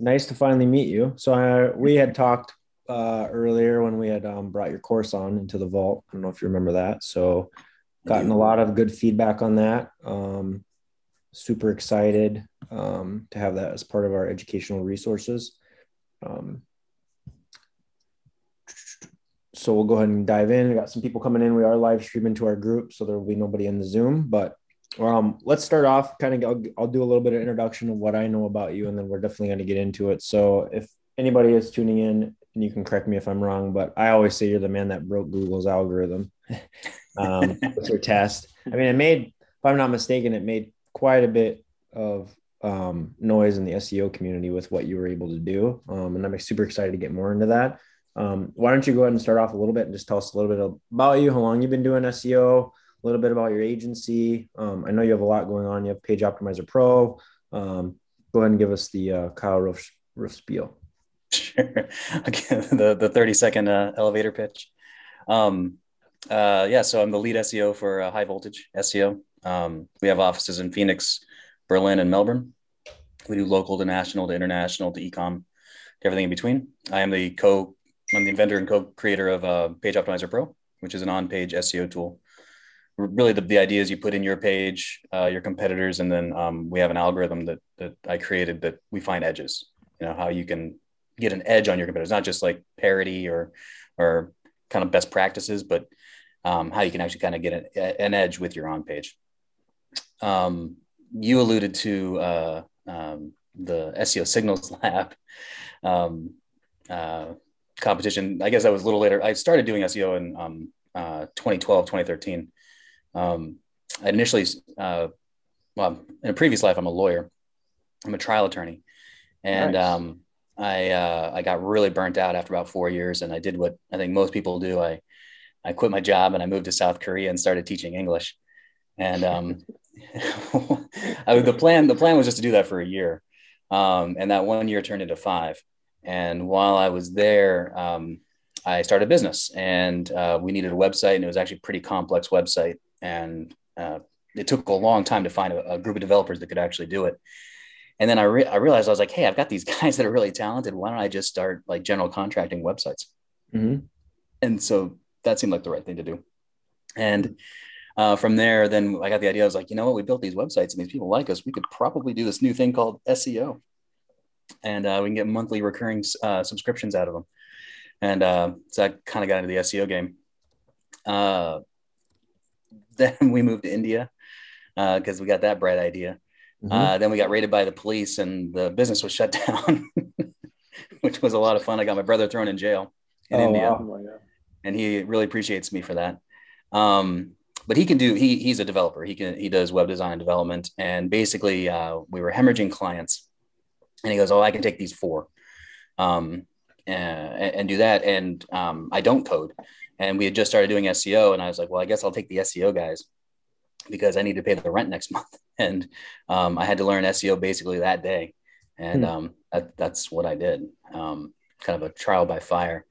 nice to finally meet you. So we had talked earlier when we had brought your course on into the vault. I don't know if you remember that. So gotten a lot of good feedback on that. Super excited to have that as part of our educational resources. So we'll go ahead and dive in. We got some people coming in. We are live streaming to our group, so there will be nobody in the Zoom, but let's start off kind of, I'll do a little bit of introduction of what I know about you, and then we're definitely going to get into it. So if anybody is tuning in, and you can correct me if I'm wrong, but I always say you're the man that broke Google's algorithm. With your test. I mean, it made, if I'm not mistaken, it made quite a bit of noise in the SEO community with what you were able to do. And I'm super excited to get more into that. Why don't you go ahead and start off a little bit and just tell us a little bit about you, how long you've been doing SEO, a little bit about your agency. I know you have a lot going on. You have Page Optimizer Pro. Go ahead and give us the Kyle Roof spiel. Sure. Okay. The 30-second elevator pitch. Yeah. So I'm the lead SEO for High Voltage SEO. We have offices in Phoenix, Berlin, and Melbourne. We do local to national to international to e-com, to everything in between. I'm the inventor and co-creator of Page Optimizer Pro, which is an on-page SEO tool. Really, the idea is you put in your page, your competitors, and then we have an algorithm that I created that we find edges. You know, how you can get an edge on your competitors, not just like parity or kind of best practices, but how you can actually kind of get an edge with your on-page. You alluded to the SEO Signals Lab competition. I guess that was a little later. I started doing SEO in 2012, 2013. I initially, well, in a previous life, I'm a lawyer. I'm a trial attorney. And nice. I got really burnt out after about 4 years. And I did what I think most people do. I quit my job and I moved to South Korea and started teaching English. And the plan was just to do that for a year. And that 1 year turned into 5. And while I was there, I started a business, and we needed a website, and it was actually a pretty complex website. And it took a long time to find a group of developers that could actually do it. And then I realized, I was like, hey, I've got these guys that are really talented. Why don't I just start like general contracting websites? Mm-hmm. And so that seemed like the right thing to do. And from there, then I got the idea. I was like, you know what? We built these websites and these people like us. We could probably do this new thing called SEO. And we can get monthly recurring subscriptions out of them. And so I kind of got into the SEO game. Then we moved to India because we got that bright idea. Mm-hmm. Then we got raided by the police and the business was shut down, which was a lot of fun. I got my brother thrown in jail in India. Wow. And he really appreciates me for that. But he's a developer. He does web design and development. And basically we were hemorrhaging clients. And he goes, oh, I can take these 4 and do that. And I don't code. And we had just started doing SEO. And I was like, well, I guess I'll take the SEO guys because I need to pay the rent next month. And I had to learn SEO basically that day. And that's what I did. Kind of a trial by fire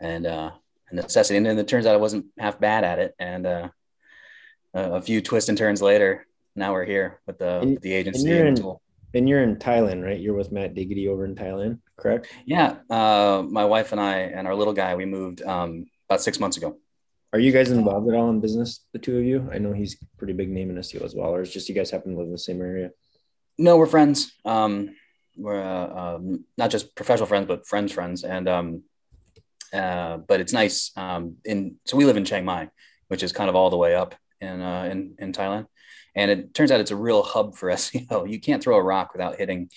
and a necessity. And then it turns out I wasn't half bad at it. And a few twists and turns later, now we're here with the agency and the tool. And you're in Thailand, right? You're with Matt Diggity over in Thailand, correct? Yeah. My wife and I and our little guy, we moved about 6 months ago. Are you guys involved at all in business, the two of you? I know he's a pretty big name in SEO as well, or it's just you guys happen to live in the same area? No, we're friends. We're not just professional friends, but friends. And but it's nice. So we live in Chiang Mai, which is kind of all the way up in Thailand. And it turns out it's a real hub for SEO. You can't throw a rock without hitting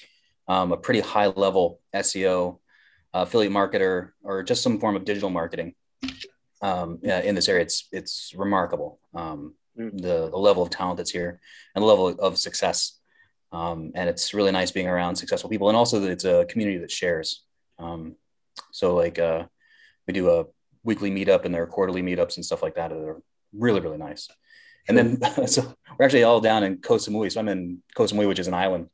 a pretty high level SEO affiliate marketer or just some form of digital marketing in this area. It's remarkable. The level of talent that's here and the level of success. And it's really nice being around successful people. And also it's a community that shares. So like we do a weekly meetup and there are quarterly meetups and stuff like that. They're really, really nice. And then, so we're actually all down in Koh Samui. So I'm in Koh Samui, which is an island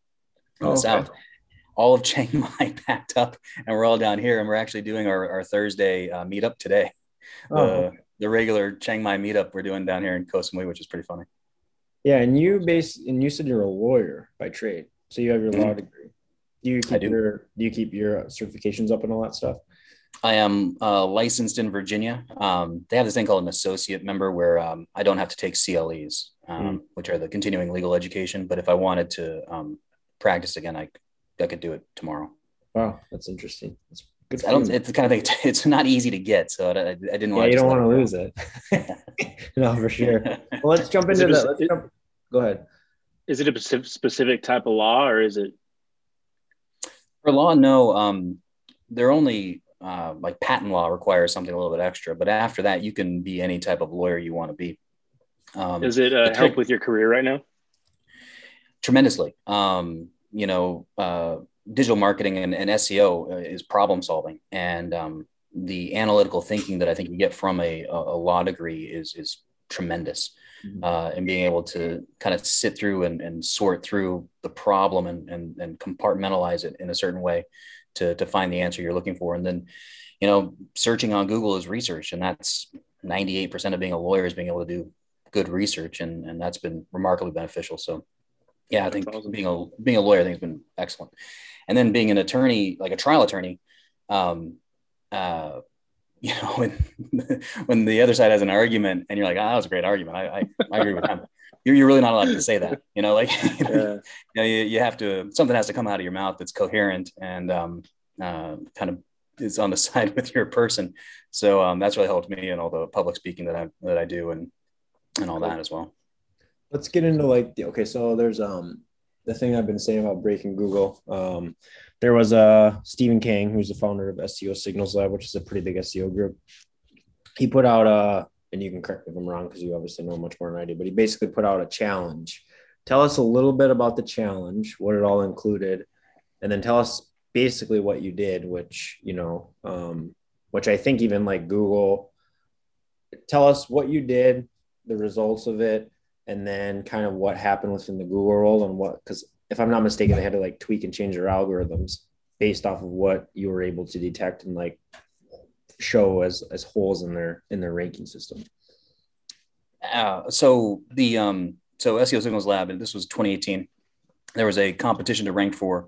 in the south. All of Chiang Mai packed up, and we're all down here. And we're actually doing our Thursday meetup today. The regular Chiang Mai meetup we're doing down here in Koh Samui, which is pretty funny. Yeah, and you said you're a lawyer by trade, so you have your law degree. Do you keep your certifications up and all that stuff? I am licensed in Virginia. They have this thing called an associate member where I don't have to take CLEs, which are the continuing legal education. But if I wanted to practice again, I could do it tomorrow. Wow, that's interesting. That's good. It's the kind of thing, it's not easy to get. So I didn't want to. Yeah, you don't want to lose it. No, for sure. Well, let's jump into that. Go ahead. Is it a specific type of law or is it? For law, no. They're only... like patent law requires something a little bit extra, but after that, you can be any type of lawyer you want to be. Does it help with your career right now? Tremendously. Digital marketing and SEO is problem solving. And the analytical thinking that I think you get from a law degree is tremendous. Mm-hmm. And being able to kind of sit through and sort through the problem and compartmentalize it in a certain way to find the answer you're looking for. And then, you know, searching on Google is research, and that's 98% of being a lawyer is being able to do good research. And that's been remarkably beneficial. So yeah, I think being a lawyer, I think has been excellent. And then being an attorney, like a trial attorney, when the other side has an argument and you're like, that was a great argument. I agree with him. You're really not allowed to say that, you have to, something has to come out of your mouth that's coherent and kind of is on the side with your person. So that's really helped me in all the public speaking that I do and all that as well. Let's get into so there's the thing I've been saying about breaking Google. There was Stephen King, who's the founder of SEO Signals Lab, which is a pretty big SEO group. He put out and you can correct me if I'm wrong because you obviously know much more than I do, but he basically put out a challenge. Tell us a little bit about the challenge, what it all included, and then tell us basically what you did, which I think even like Google, tell us what you did, the results of it, and then kind of what happened within the Google role because if I'm not mistaken, they had to like tweak and change their algorithms based off of what you were able to detect and like show as holes in their ranking system. So SEO Signals Lab, and this was 2018, there was a competition to rank for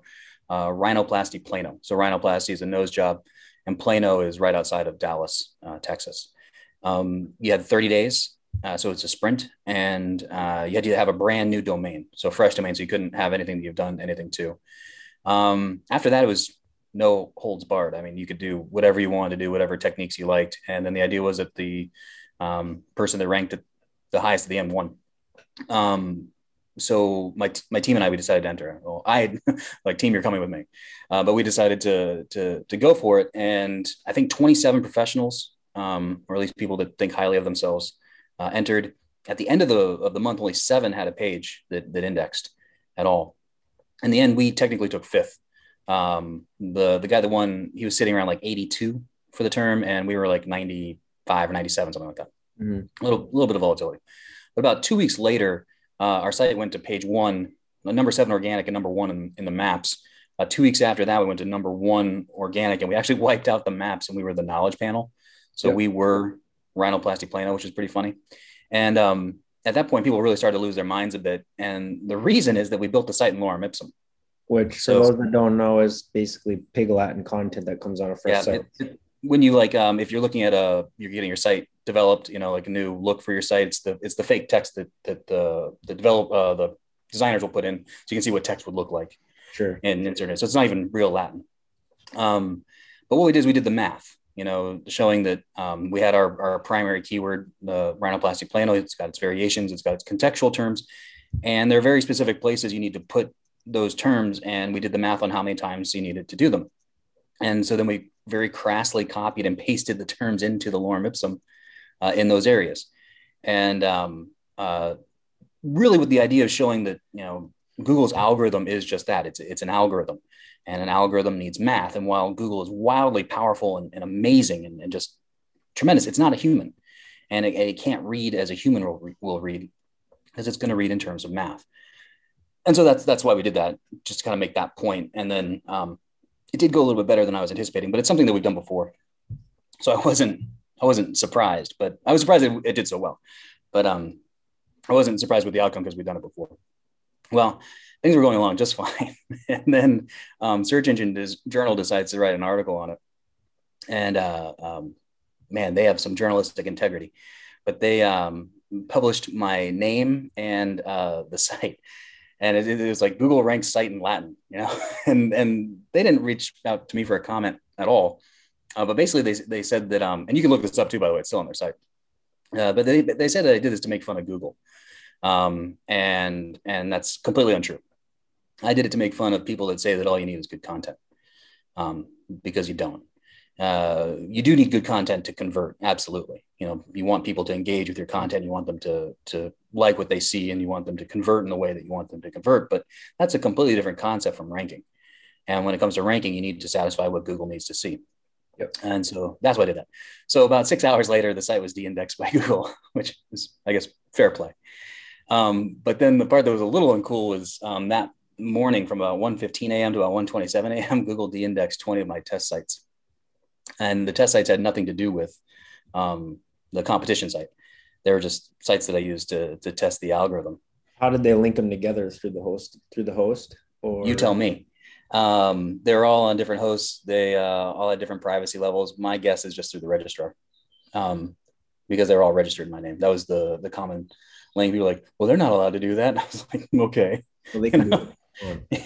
rhinoplasty Plano. So rhinoplasty is a nose job and Plano is right outside of Dallas, Texas. You had 30 days. So it's a sprint and you had to have a brand new domain. So fresh domain. So you couldn't have anything that you've done anything to. After that, it was no holds barred. I mean, you could do whatever you wanted to do, whatever techniques you liked. And then the idea was that the person that ranked at the highest at the end won. So my team and I, we decided to enter. Well, team, you're coming with me. But we decided to go for it. And I think 27 professionals, or at least people that think highly of themselves, entered. At the end of the month, only 7 had a page that indexed at all. In the end, we technically took 5th. The guy that won, he was sitting around like 82 for the term, and we were like 95 or 97, something like that. Mm-hmm. A little bit of volatility. But about 2 weeks later, our site went to page 1, number 7 organic, and number 1 in the maps. 2 weeks after that, we went to number 1 organic, and we actually wiped out the maps, and we were the knowledge panel. So yeah. We were rhinoplasty Plano, which is pretty funny. And at that point, people really started to lose their minds a bit. And the reason is that we built the site in Lorem Ipsum. Which, for those that don't know, is basically pig Latin content that comes on a fresh site. When you if you're looking at you're getting your site developed, like a new look for your site, it's the fake text that the designers will put in, so you can see what text would look like. Sure. And insert it. So it's not even real Latin. But what we did is we did the math. Showing that we had our primary keyword, the rhinoplasty Plano. It's got its variations, it's got its contextual terms, and there are very specific places you need to put those terms. And we did the math on how many times you needed to do them. And so then we very crassly copied and pasted the terms into the Lorem Ipsum in those areas. And really with the idea of showing that, Google's algorithm is just that. It's an algorithm, and an algorithm needs math. And while Google is wildly powerful and amazing and just tremendous, it's not a human, and it can't read as a human will read, because it's going to read in terms of math. And so that's why we did that, just to kind of make that point. And then it did go a little bit better than I was anticipating, but it's something that we've done before. So I wasn't surprised, but I was surprised it did so well, but I wasn't surprised with the outcome because we've done it before. Well, things were going along just fine. And then Search Engine Journal decides to write an article on it. And man, they have some journalistic integrity, but they published my name and the site. And it was like Google ranks site in Latin, you know, and they didn't reach out to me for a comment at all. But basically they said that, and you can look this up too, by the way, it's still on their site. But they said that I did this to make fun of Google. And that's completely untrue. I did it to make fun of people that say that all you need is good content, because you don't. You do need good content to convert. Absolutely. You know, you want people to engage with your content. You want them to like what they see, and you want them to convert in the way that you want them to convert. But that's a completely different concept from ranking. And when it comes to ranking, you need to satisfy what Google needs to see. Yep. And so that's why I did that. So about 6 hours later, the site was de-indexed by Google, which is, I guess, fair play. But then the part that was a little uncool was that morning from about 1:15 a.m. to about 1:27 a.m., Google de-indexed 20 of my test sites. And the test sites had nothing to do with the competition site. They were just sites that I used to test the algorithm. How did they link them together? Through the host? Or you tell me. They're all on different hosts. They all had different privacy levels. My guess is just through the registrar, because they're all registered in my name. That was the common language. People were like, well, they're not allowed to do that. And I was like, okay. Well, they can do it.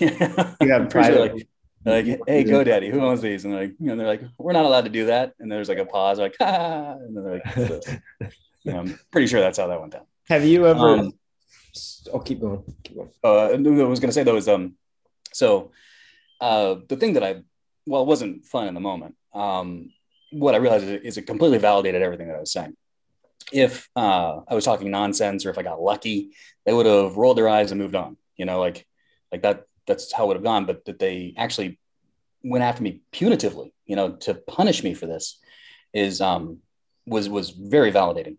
Yeah. You have private. Like, hey, GoDaddy, who owns these? And they're like, you know, they're like, we're not allowed to do that. And there's like a pause, like, ah, and then they're like, you know, I'm pretty sure that's how that went down. Have you ever? Oh, keep going. I was going to say though is the thing that it wasn't fun in the moment. What I realized is it completely validated everything that I was saying. If I was talking nonsense, or if I got lucky, they would have rolled their eyes and moved on. You know, like that. That's how it would have gone, but that they actually went after me punitively, you know, to punish me for this was very validating.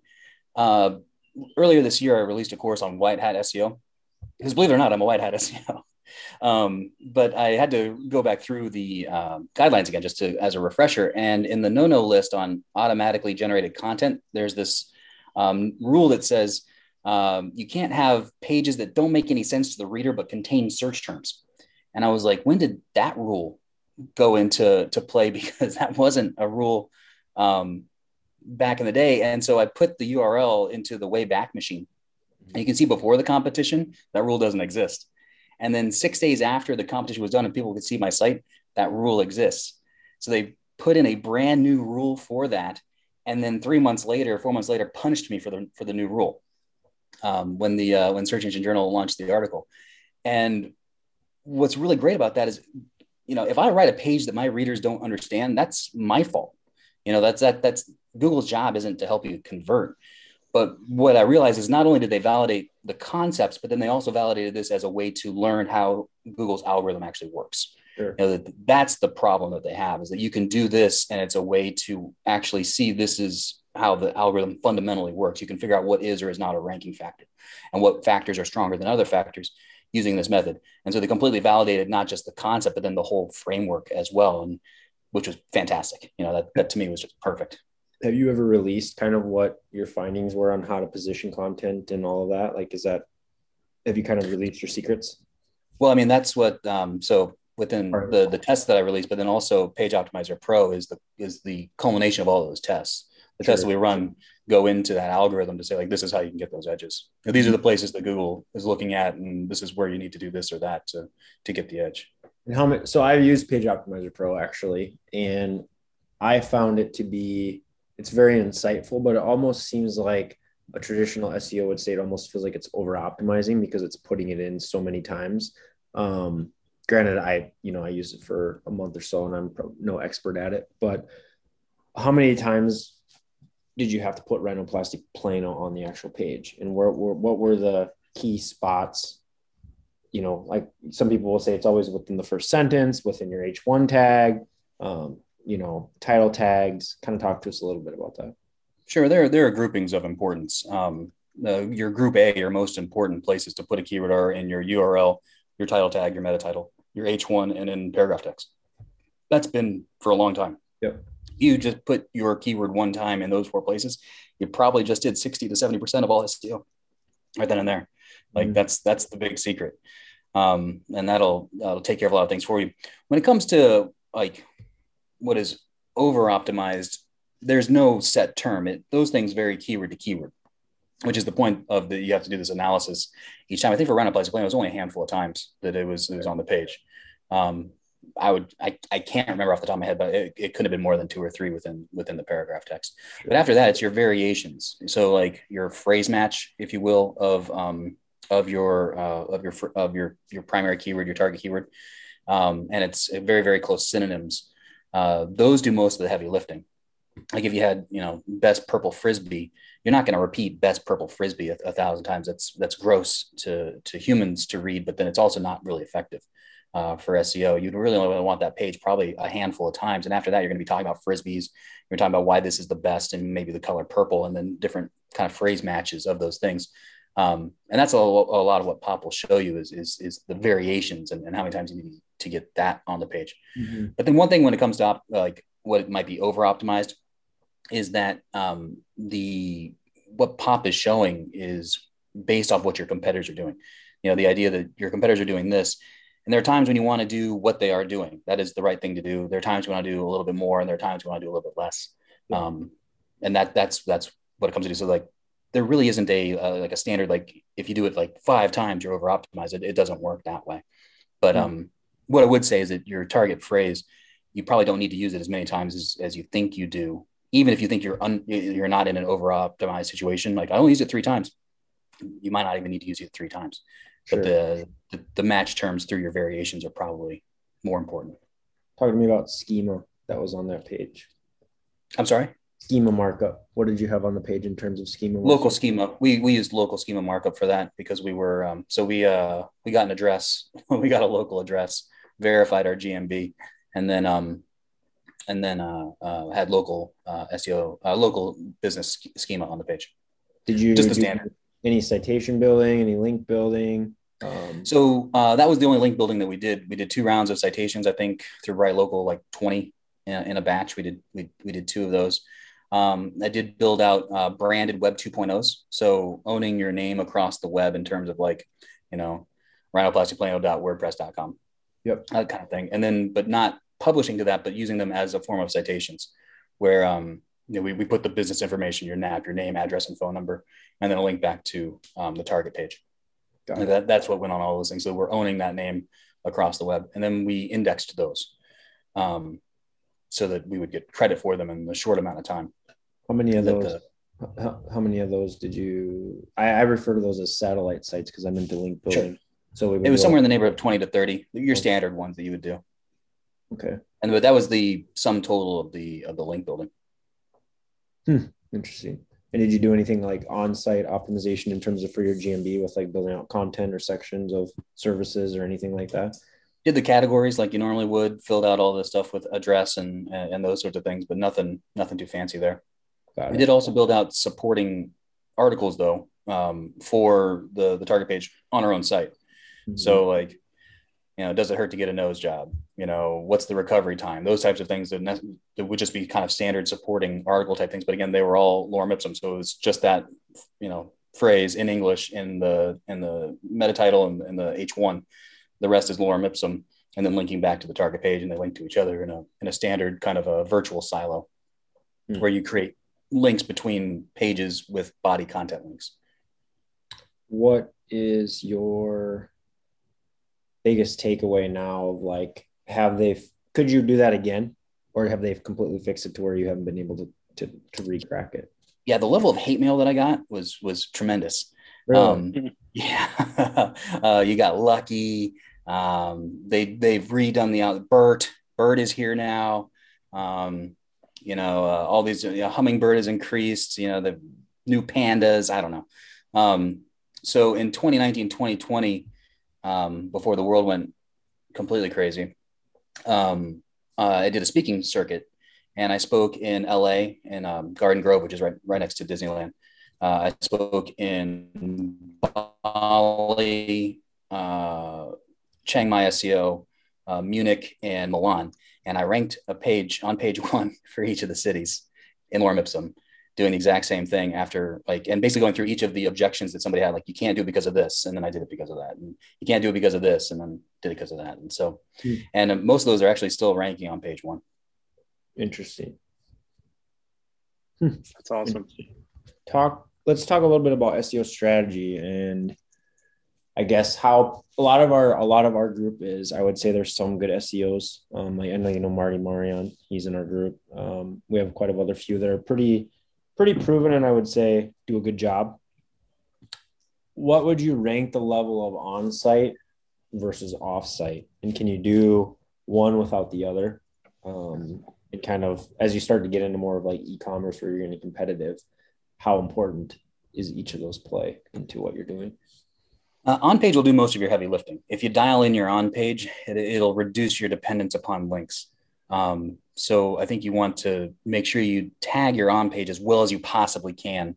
Earlier this year, I released a course on white hat SEO, because believe it or not, I'm a white hat SEO. But I had to go back through the guidelines again, just as a refresher. And in the no-no list on automatically generated content, there's this rule that says, you can't have pages that don't make any sense to the reader, but contain search terms. And I was like, when did that rule go into play? Because that wasn't a rule back in the day. And so I put the URL into the Wayback Machine. And you can see before the competition, that rule doesn't exist. And then 6 days after the competition was done and people could see my site, that rule exists. So they put in a brand new rule for that. And then 4 months later, punished me for the new rule. When Search Engine Journal launched the article. And what's really great about that is, you know, if I write a page that my readers don't understand, that's my fault. You know, that's Google's job isn't to help you convert. But what I realized is not only did they validate the concepts, but then they also validated this as a way to learn how Google's algorithm actually works. Sure. You know, that's the problem that they have, is that you can do this and it's a way to actually see this is how the algorithm fundamentally works. You can figure out what is or is not a ranking factor and what factors are stronger than other factors using this method. And so they completely validated not just the concept, but then the whole framework as well, and which was fantastic. You know, that to me was just perfect. Have you ever released kind of what your findings were on how to position content and all of that? Like, have you kind of released your secrets? Well, I mean, that's what, within the tests that I released, but then also Page Optimizer Pro is the culmination of all those tests. The tests that we run go into that algorithm to say, like, this is how you can get those edges. And these are the places that Google is looking at, and this is where you need to do this or that to get the edge. And so I've used Page Optimizer Pro actually, and I found it to be, it's very insightful, but it almost seems like a traditional SEO would say it almost feels like it's over-optimizing because it's putting it in so many times. Granted, I used it for a month or so and I'm no expert at it, but how many times did you have to put rhinoplasty Plano on the actual page? And what were the key spots? You know, like some people will say it's always within the first sentence, within your H1 tag, you know, title tags. Kind of talk to us a little bit about that. Sure. There are groupings of importance. Your group A, your most important places to put a keyword are in your URL, your title tag, your meta title, your H1, and in paragraph text. That's been for a long time. Yep. You just put your keyword one time in those four places, you probably just did 60 to 70% of all SEO right then and there. Like that's the big secret. And that'll take care of a lot of things for you. When it comes to like what is over-optimized, there's no set term. Those things vary keyword to keyword, which is the point of you have to do this analysis each time. I think for Rhinoplasty Plano, it was only a handful of times that it was on the page. I can't remember off the top of my head, but it could have been more than 2 or 3 within the paragraph text. Sure. But after that, it's your variations. So like your phrase match, if you will, of your primary keyword, your target keyword. And it's very, very close synonyms. Those do most of the heavy lifting. Like if you had, best purple Frisbee, you're not going to repeat best purple Frisbee 1,000 times. That's gross to humans to read, but then it's also not really effective for SEO. You'd really only want that page probably a handful of times. And after that, you're going to be talking about Frisbees. You're talking about why this is the best and maybe the color purple and then different kind of phrase matches of those things. And that's a lot of what Pop will show you is the variations and how many times you need to get that on the page. Mm-hmm. But then one thing when it comes to like what it might be over-optimized is that what Pop is showing is based off what your competitors are doing. The idea that your competitors are doing this, and there are times when you want to do what they are doing. That is the right thing to do. There are times you want to do a little bit more, and there are times you want to do a little bit less. And that's what it comes to. So like, there really isn't a standard, like if you do it like 5 times, you're over optimized. It doesn't work that way. But what I would say is that your target phrase, you probably don't need to use it as many times as you think you do. Even if you think you're not in an over optimized situation, like I only used it 3 times, you might not even need to use it 3 times. Sure. But the match terms through your variations are probably more important. Talk to me about schema that was on that page. I'm sorry? Schema markup. What did you have on the page in terms of schema? Local schema. We used local schema markup for that because we were we got an address, we got a local address, verified our GMB, and then had local SEO local business schema on the page. Did you just the standard? Any citation building? Any link building? So that was the only link building that we did. We did 2 rounds of citations, I think, through Bright Local, like 20 in a batch. We did 2 of those. I did build out branded web 2.0s. So owning your name across the web in terms of like, rhinoplastyplano.wordpress.com. Yep. That kind of thing. And then, but not publishing to that, but using them as a form of citations where, we put the business information, your NAP, your name, address, and phone number, and then a link back to the target page. That's what went on all those things. So we're owning that name across the web. And then we indexed those so that we would get credit for them in the short amount of time. How many of those did you, I refer to those as satellite sites because I'm into link building. Sure. So it was somewhere in the neighborhood of 20 to 30, your standard ones that you would do. Okay. And but that was the sum total of the link building. Interesting. And did you do anything like on-site optimization in terms of for your GMB with like building out content or sections of services or anything like that? Did the categories like you normally would, filled out all this stuff with address and those sorts of things, but nothing too fancy there. We did also build out supporting articles though for the target page on our own site. Mm-hmm. So like, does it hurt to get a nose job? What's the recovery time? Those types of things that would just be kind of standard supporting article type things. But again, they were all Lorem Ipsum. So it was just that, phrase in English in the meta title and the H1. The rest is Lorem Ipsum, and then linking back to the target page, and they link to each other in a standard kind of a virtual silo, where you create links between pages with body content links. What is your biggest takeaway now? Like, could you do that again, or have they completely fixed it to where you haven't been able to re-crack it? Yeah, the level of hate mail that I got was tremendous. Really? Yeah. You got lucky. They've redone Bert is here now. All these, Hummingbird has increased, the new Pandas, I don't know. So in 2019, 2020, before the world went completely crazy, I did a speaking circuit and I spoke in LA in Garden Grove, which is right next to Disneyland. I spoke in Bali, Chiang Mai SEO, Munich, and Milan. And I ranked a page on page 1 for each of the cities in Lorem Ipsum. doing the exact same thing after, like, and basically going through each of the objections that somebody had, like, you can't do it because of this. And then I did it because of that. And you can't do it because of this. And then did it because of that. And so, and most of those are actually still ranking on page one. Interesting. That's awesome. Let's talk a little bit about SEO strategy, and I guess how a lot of our group is. I would say there's some good SEOs. I know, Marty Marion, he's in our group. We have quite a other few that are pretty proven, and I would say do a good job. What would you rank the level of on-site versus off-site? And can you do one without the other? It kind of, as you start to get into more of like e-commerce where you're going to competitive, how important is each of those play into what you're doing? On-page will do most of your heavy lifting. If you dial in your on-page, it'll reduce your dependence upon links. So I think you want to make sure you tag your on-page as well as you possibly can.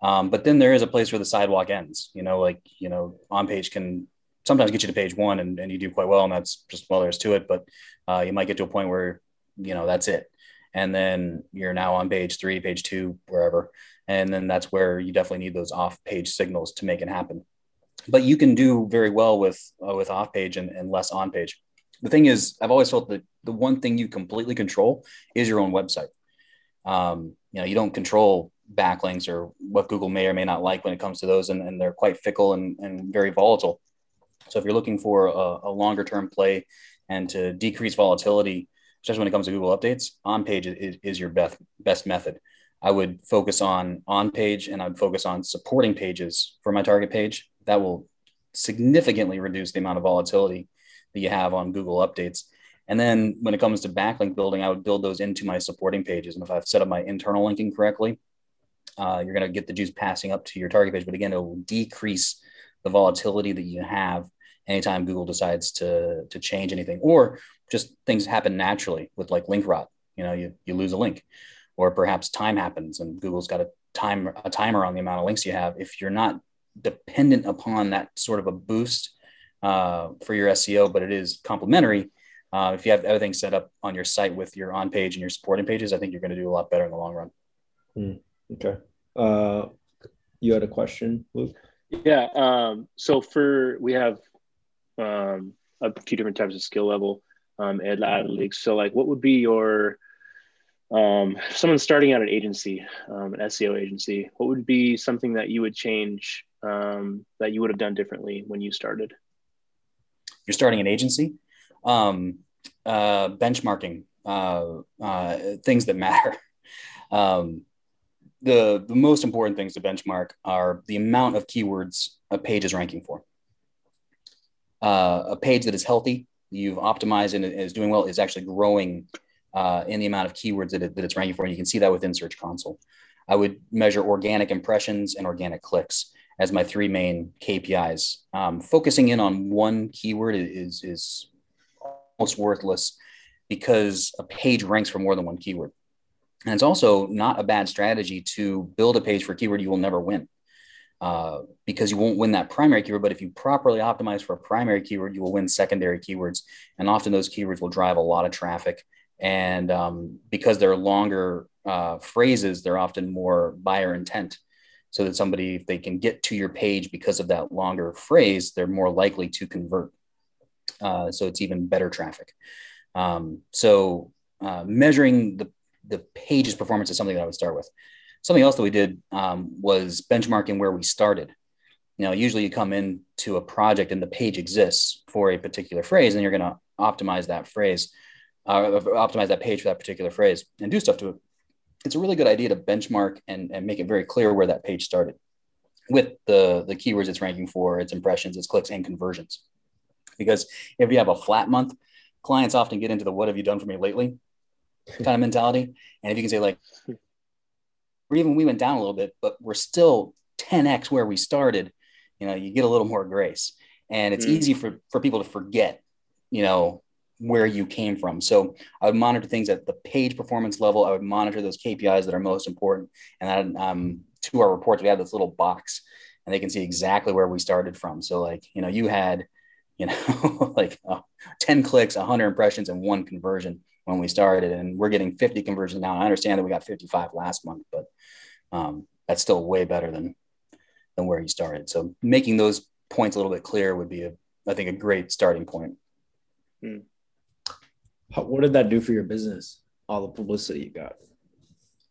But then there is a place where the sidewalk ends, on-page can sometimes get you to page one and you do quite well. And that's just all there is to it. But you might get to a point where, that's it. And then you're now on page three, page two, wherever. And then that's where you definitely need those off-page signals to make it happen. But you can do very well with off-page and less on-page. The thing is, I've always felt that the one thing you completely control is your own website. You don't control backlinks or what Google may or may not like when it comes to those, and they're quite fickle and very volatile. So if you're looking for a longer-term play and to decrease volatility, especially when it comes to Google updates, on-page is your best method. I would focus on-page, and I'd focus on supporting pages for my target page. That will significantly reduce the amount of volatility that you have on Google updates. And then when it comes to backlink building, I would build those into my supporting pages. And if I've set up my internal linking correctly, you're going to get the juice passing up to your target page. But again, it will decrease the volatility that you have anytime Google decides to change anything, or just things happen naturally with like link rot. You lose a link, or perhaps time happens and Google's got a timer on the amount of links you have. If you're not dependent upon that sort of a boost for your SEO, but it is complementary. If you have everything set up on your site with your on-page and your supporting pages, I think you're going to do a lot better in the long run. Okay. You had a question, Luke? Yeah. We have a few different types of skill level at AdLeaks. So like, what would be your, if someone's starting out an agency, an SEO agency, what would be something that you would change that you would have done differently when you started? You're starting an agency, benchmarking, things that matter. The most important things to benchmark are the amount of keywords a page is ranking for. A page that is healthy, you've optimized and is doing well, is actually growing in the amount of keywords that it's ranking for. And you can see that within Search Console. I would measure organic impressions and organic clicks as my three main KPIs. Focusing in on one keyword is almost worthless because a page ranks for more than one keyword. And it's also not a bad strategy to build a page for a keyword you will never win because you won't win that primary keyword. But if you properly optimize for a primary keyword, you will win secondary keywords. And often those keywords will drive a lot of traffic. And because they're longer phrases, they're often more buyer intent, so that somebody, if they can get to your page because of that longer phrase, they're more likely to convert. So it's even better traffic. Measuring the page's performance is something that I would start with. Something else that we did was benchmarking where we started. Usually you come into a project and the page exists for a particular phrase, and you're going to optimize that phrase. Optimize that page for that particular phrase and do stuff to it. It's a really good idea to benchmark and make it very clear where that page started with the keywords it's ranking for, its impressions, its clicks, and conversions. Because if you have a flat month, clients often get into the what have you done for me lately kind of mentality. And if you can say like, or even we went down a little bit, but we're still 10x where we started, you get a little more grace. And it's easy for people to forget, where you came from. So I would monitor things at the page performance level. I would monitor those KPIs that are most important. And then to our reports, we have this little box and they can see exactly where we started from. So like, you had, like 10 clicks, 100 impressions and 1 conversion when we started, and we're getting 50 conversions now. I understand that we got 55 last month, but that's still way better than where you started. So making those points a little bit clearer would be, I think, a great starting point. Hmm. What did that do for your business? All the publicity you got.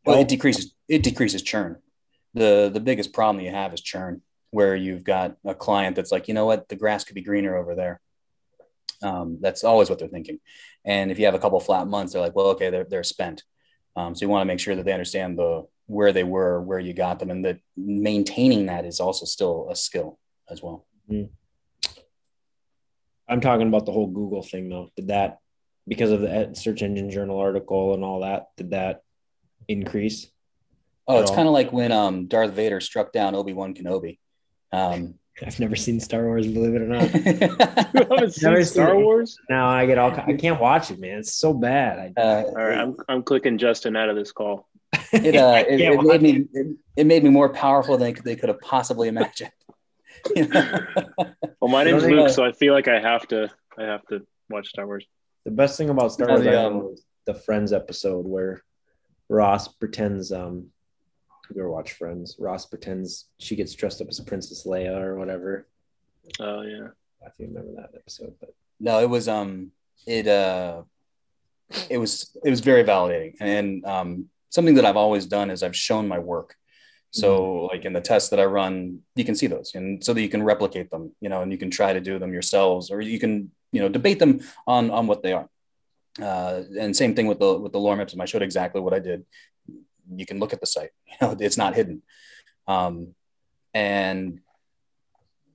Well, it decreases churn. The biggest problem you have is churn, where you've got a client that's like, you know what, the grass could be greener over there. That's always what they're thinking. And if you have a couple of flat months, they're like, well, okay, they're spent. So you want to make sure that they understand where they were, where you got them, and that maintaining that is also still a skill as well. Mm-hmm. I'm talking about the whole Google thing though. Did that, because of the Search Engine Journal article and all that, did that increase? Oh, it's kind of like when Darth Vader struck down Obi-Wan Kenobi. I've never seen Star Wars, believe it or not. You haven't seen Star Wars? No, I can't watch it, man. It's so bad. All right, I'm clicking Justin out of this call. It made me more powerful than they could have possibly imagined. You know? Well, my name's Luke, so I feel like I have to watch Star Wars. The best thing about Star Wars was the Friends episode where Ross pretends. You ever watch Friends? Ross pretends she gets dressed up as Princess Leia or whatever. Oh yeah, I think I remember that episode. But no, it was it was very validating, and something that I've always done is I've shown my work. So like in the tests that I run, you can see those, and so that you can replicate them, you know, and you can try to do them yourselves, or you can, you know, debate them on what they are. And same thing with the Lorem Ipsum. I showed exactly what I did. You can look at the site, you know, it's not hidden. And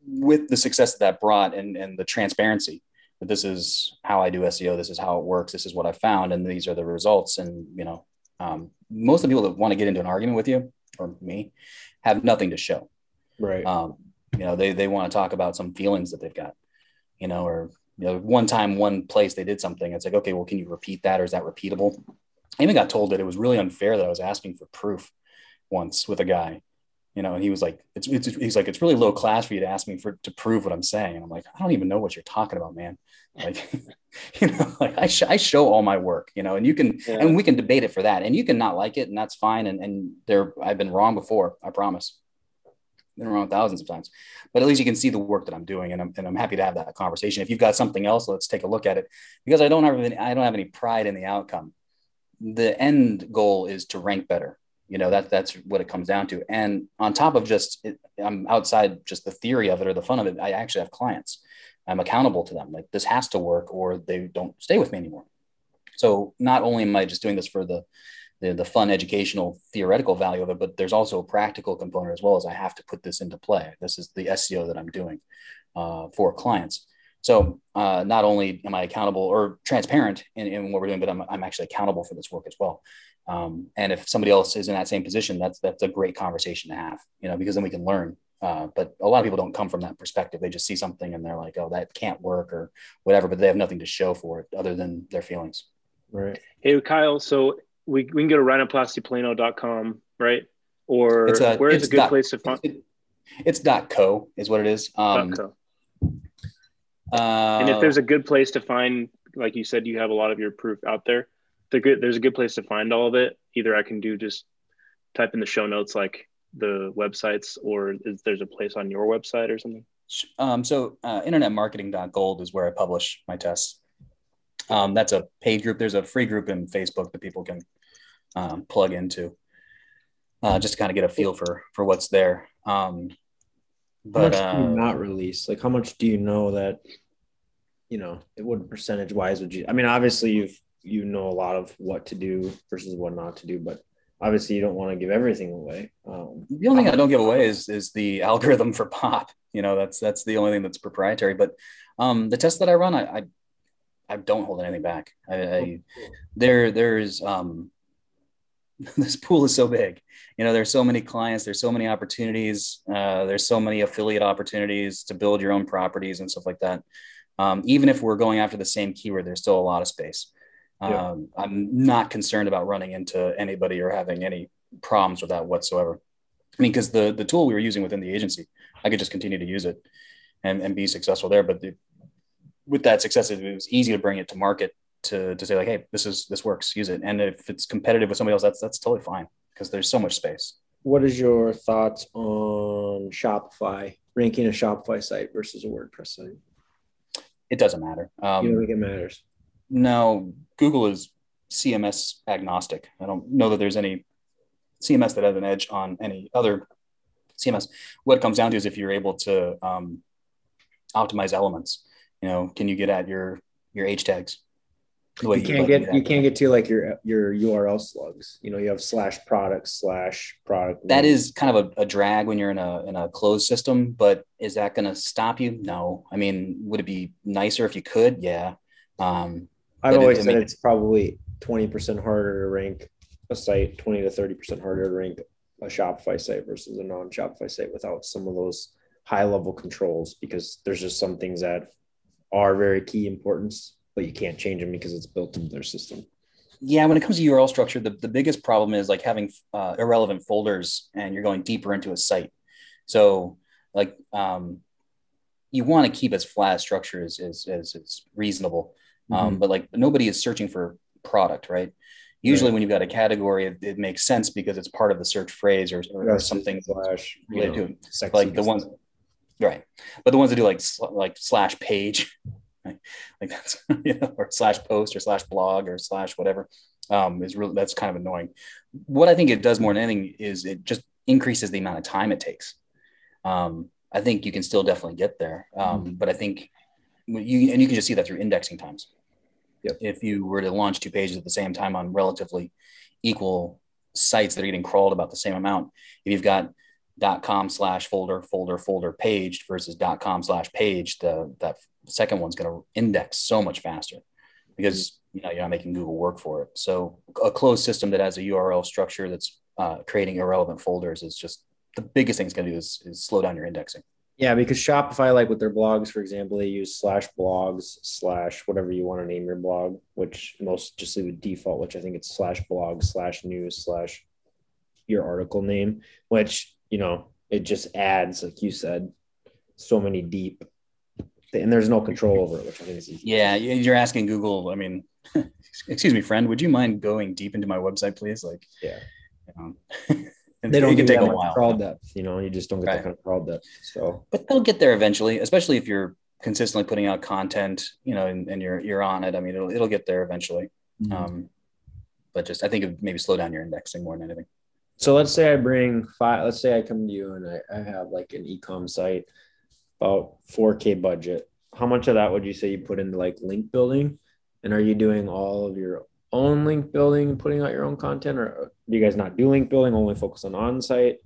with the success that brought and the transparency that this is how I do SEO, this is how it works, this is what I found, and these are the results. And, you know, most of the people that want to get into an argument with you or me have nothing to show. Right. You know, they want to talk about some feelings that they've got, you know, or, you know, one time, one place they did something. It's like, okay, well, can you repeat that? Or is that repeatable? I even got told that it was really unfair that I was asking for proof once with a guy, you know, and he was like, he's like, it's really low class for you to ask me to prove what I'm saying. And I'm like, I don't even know what you're talking about, man. Like, you know, like I show all my work, you know, and you can, and we can debate it for that, and you can not like it, and that's fine. And there, I've been wrong before, I promise. I've been wrong thousands of times, but at least you can see the work that I'm doing, and I'm happy to have that conversation. If you've got something else, let's take a look at it, because I don't have any pride in the outcome. The end goal is to rank better. You know, that's what it comes down to. And on top of I'm outside just the theory of it or the fun of it, I actually have clients. I'm accountable to them. Like, this has to work or they don't stay with me anymore. So not only am I just doing this for the fun, educational, theoretical value of it, but there's also a practical component as well, as I have to put this into play. This is the SEO that I'm doing for clients. So not only am I accountable or transparent in what we're doing, but I'm actually accountable for this work as well. And if somebody else is in that same position, that's a great conversation to have, you know, because then we can learn. But a lot of people don't come from that perspective. They just see something and they're like, oh, that can't work or whatever, but they have nothing to show for it other than their feelings. Right. Hey, Kyle, so we can go to rhinoplasty plano.com, right? Or where is a good place to find it? It's .co is what it is. .co. And if there's a good place to find, like you said, you have a lot of your proof out there. There's a good place to find all of it. Either I can do just type in the show notes, like the websites, or there's a place on your website or something. So internetmarketing.gold is where I publish my tests. That's a paid group. There's a free group in Facebook that people can plug into just to kind of get a feel for what's there. But how much do you not release? Like, how much do you know that, you know, it wouldn't percentage wise, would you? I mean, obviously you know a lot of what to do versus what not to do, but obviously you don't want to give everything away. The only thing I don't give away is the algorithm for pop, you know, that's the only thing that's proprietary, but the tests that I run, I don't hold anything back. This pool is so big, you know, there's so many clients, there's so many opportunities, there's so many affiliate opportunities to build your own properties and stuff like that. Even if we're going after the same keyword, there's still a lot of space. I'm not concerned about running into anybody or having any problems with that whatsoever. I mean, because the tool we were using within the agency, I could just continue to use it and be successful there. But with that success, it was easy to bring it to market. To say like, hey, this works, use it. And if it's competitive with somebody else, that's totally fine, because there's so much space. what is your thoughts on Shopify, ranking a Shopify site versus a WordPress site? It doesn't matter. You don't think it matters? No, Google is CMS agnostic. I don't know that there's any CMS that has an edge on any other CMS. What it comes down to is if you're able to optimize elements. You know, can you get at your H tags? You can't get to like your URL slugs. You know, you have /product/product. That is kind of a drag when you're in a closed system, but is that going to stop you? No. I mean, would it be nicer if you could? Yeah. I've always said it's probably 20% harder to rank a site, 20 to 30% harder to rank a Shopify site versus a non-Shopify site without some of those high level controls, because there's just some things that are very key importance, but you can't change them because it's built into their system. Yeah. When it comes to URL structure, the biggest problem is like having irrelevant folders and you're going deeper into a site. So like you want to keep as flat a structure as reasonable. But like nobody is searching for product, right? Usually when you've got a category, it makes sense because it's part of the search phrase or something related to it. Like the ones, right. But the ones that do like /page, right? Like that's, you know, or /post or /blog or /whatever is really, that's kind of annoying. What I think it does more than anything is it just increases the amount of time it takes. I think you can still definitely get there. But I think you can just see that through indexing times. Yep. If you were to launch two pages at the same time on relatively equal sites that are getting crawled about the same amount, if you've got .com/folder/folder/page versus .com/page, that second one's going to index so much faster because you know, you're not making Google work for it. So a closed system that has a URL structure that's creating irrelevant folders is just the biggest thing it's going to do is slow down your indexing. Yeah, because Shopify, like with their blogs, for example, they use /blogs, /whatever you want to name your blog, which most just leave it default, which I think it's /blog, /news, /your article name, which, you know, it just adds, like you said, so many deep, and there's no control over it, which I think is easy. Yeah, you're asking Google, I mean, excuse me, friend, would you mind going deep into my website, please? Like, yeah. And they don't get that much crawl depth, you know, you just don't get that kind of crawl depth. So, but they'll get there eventually, especially if you're consistently putting out content, you know, and you're on it. I mean, it'll get there eventually. Mm-hmm. But just, I think it would maybe slow down your indexing more than anything. So let's say I bring let's say I come to you and I have like an e-com site, about $4K budget. How much of that would you say you put into like link building? And are you doing all of your own link building and putting out your own content, or do you guys not do link building, only focus on site?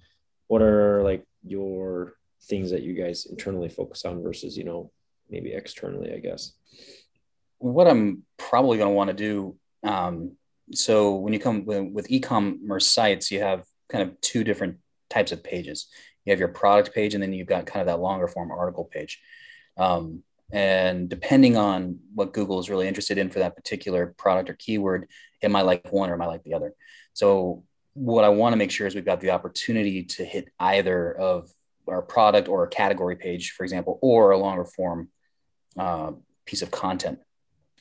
What are like your things that you guys internally focus on versus, you know, maybe externally, I guess? What I'm probably going to want to do. So when you come with e-commerce sites, you have kind of two different types of pages. You have your product page, and then you've got kind of that longer form article page. And depending on what Google is really interested in for that particular product or keyword, am I like one or am I like the other? So what I want to make sure is we've got the opportunity to hit either of our product or a category page, for example, or a longer form piece of content.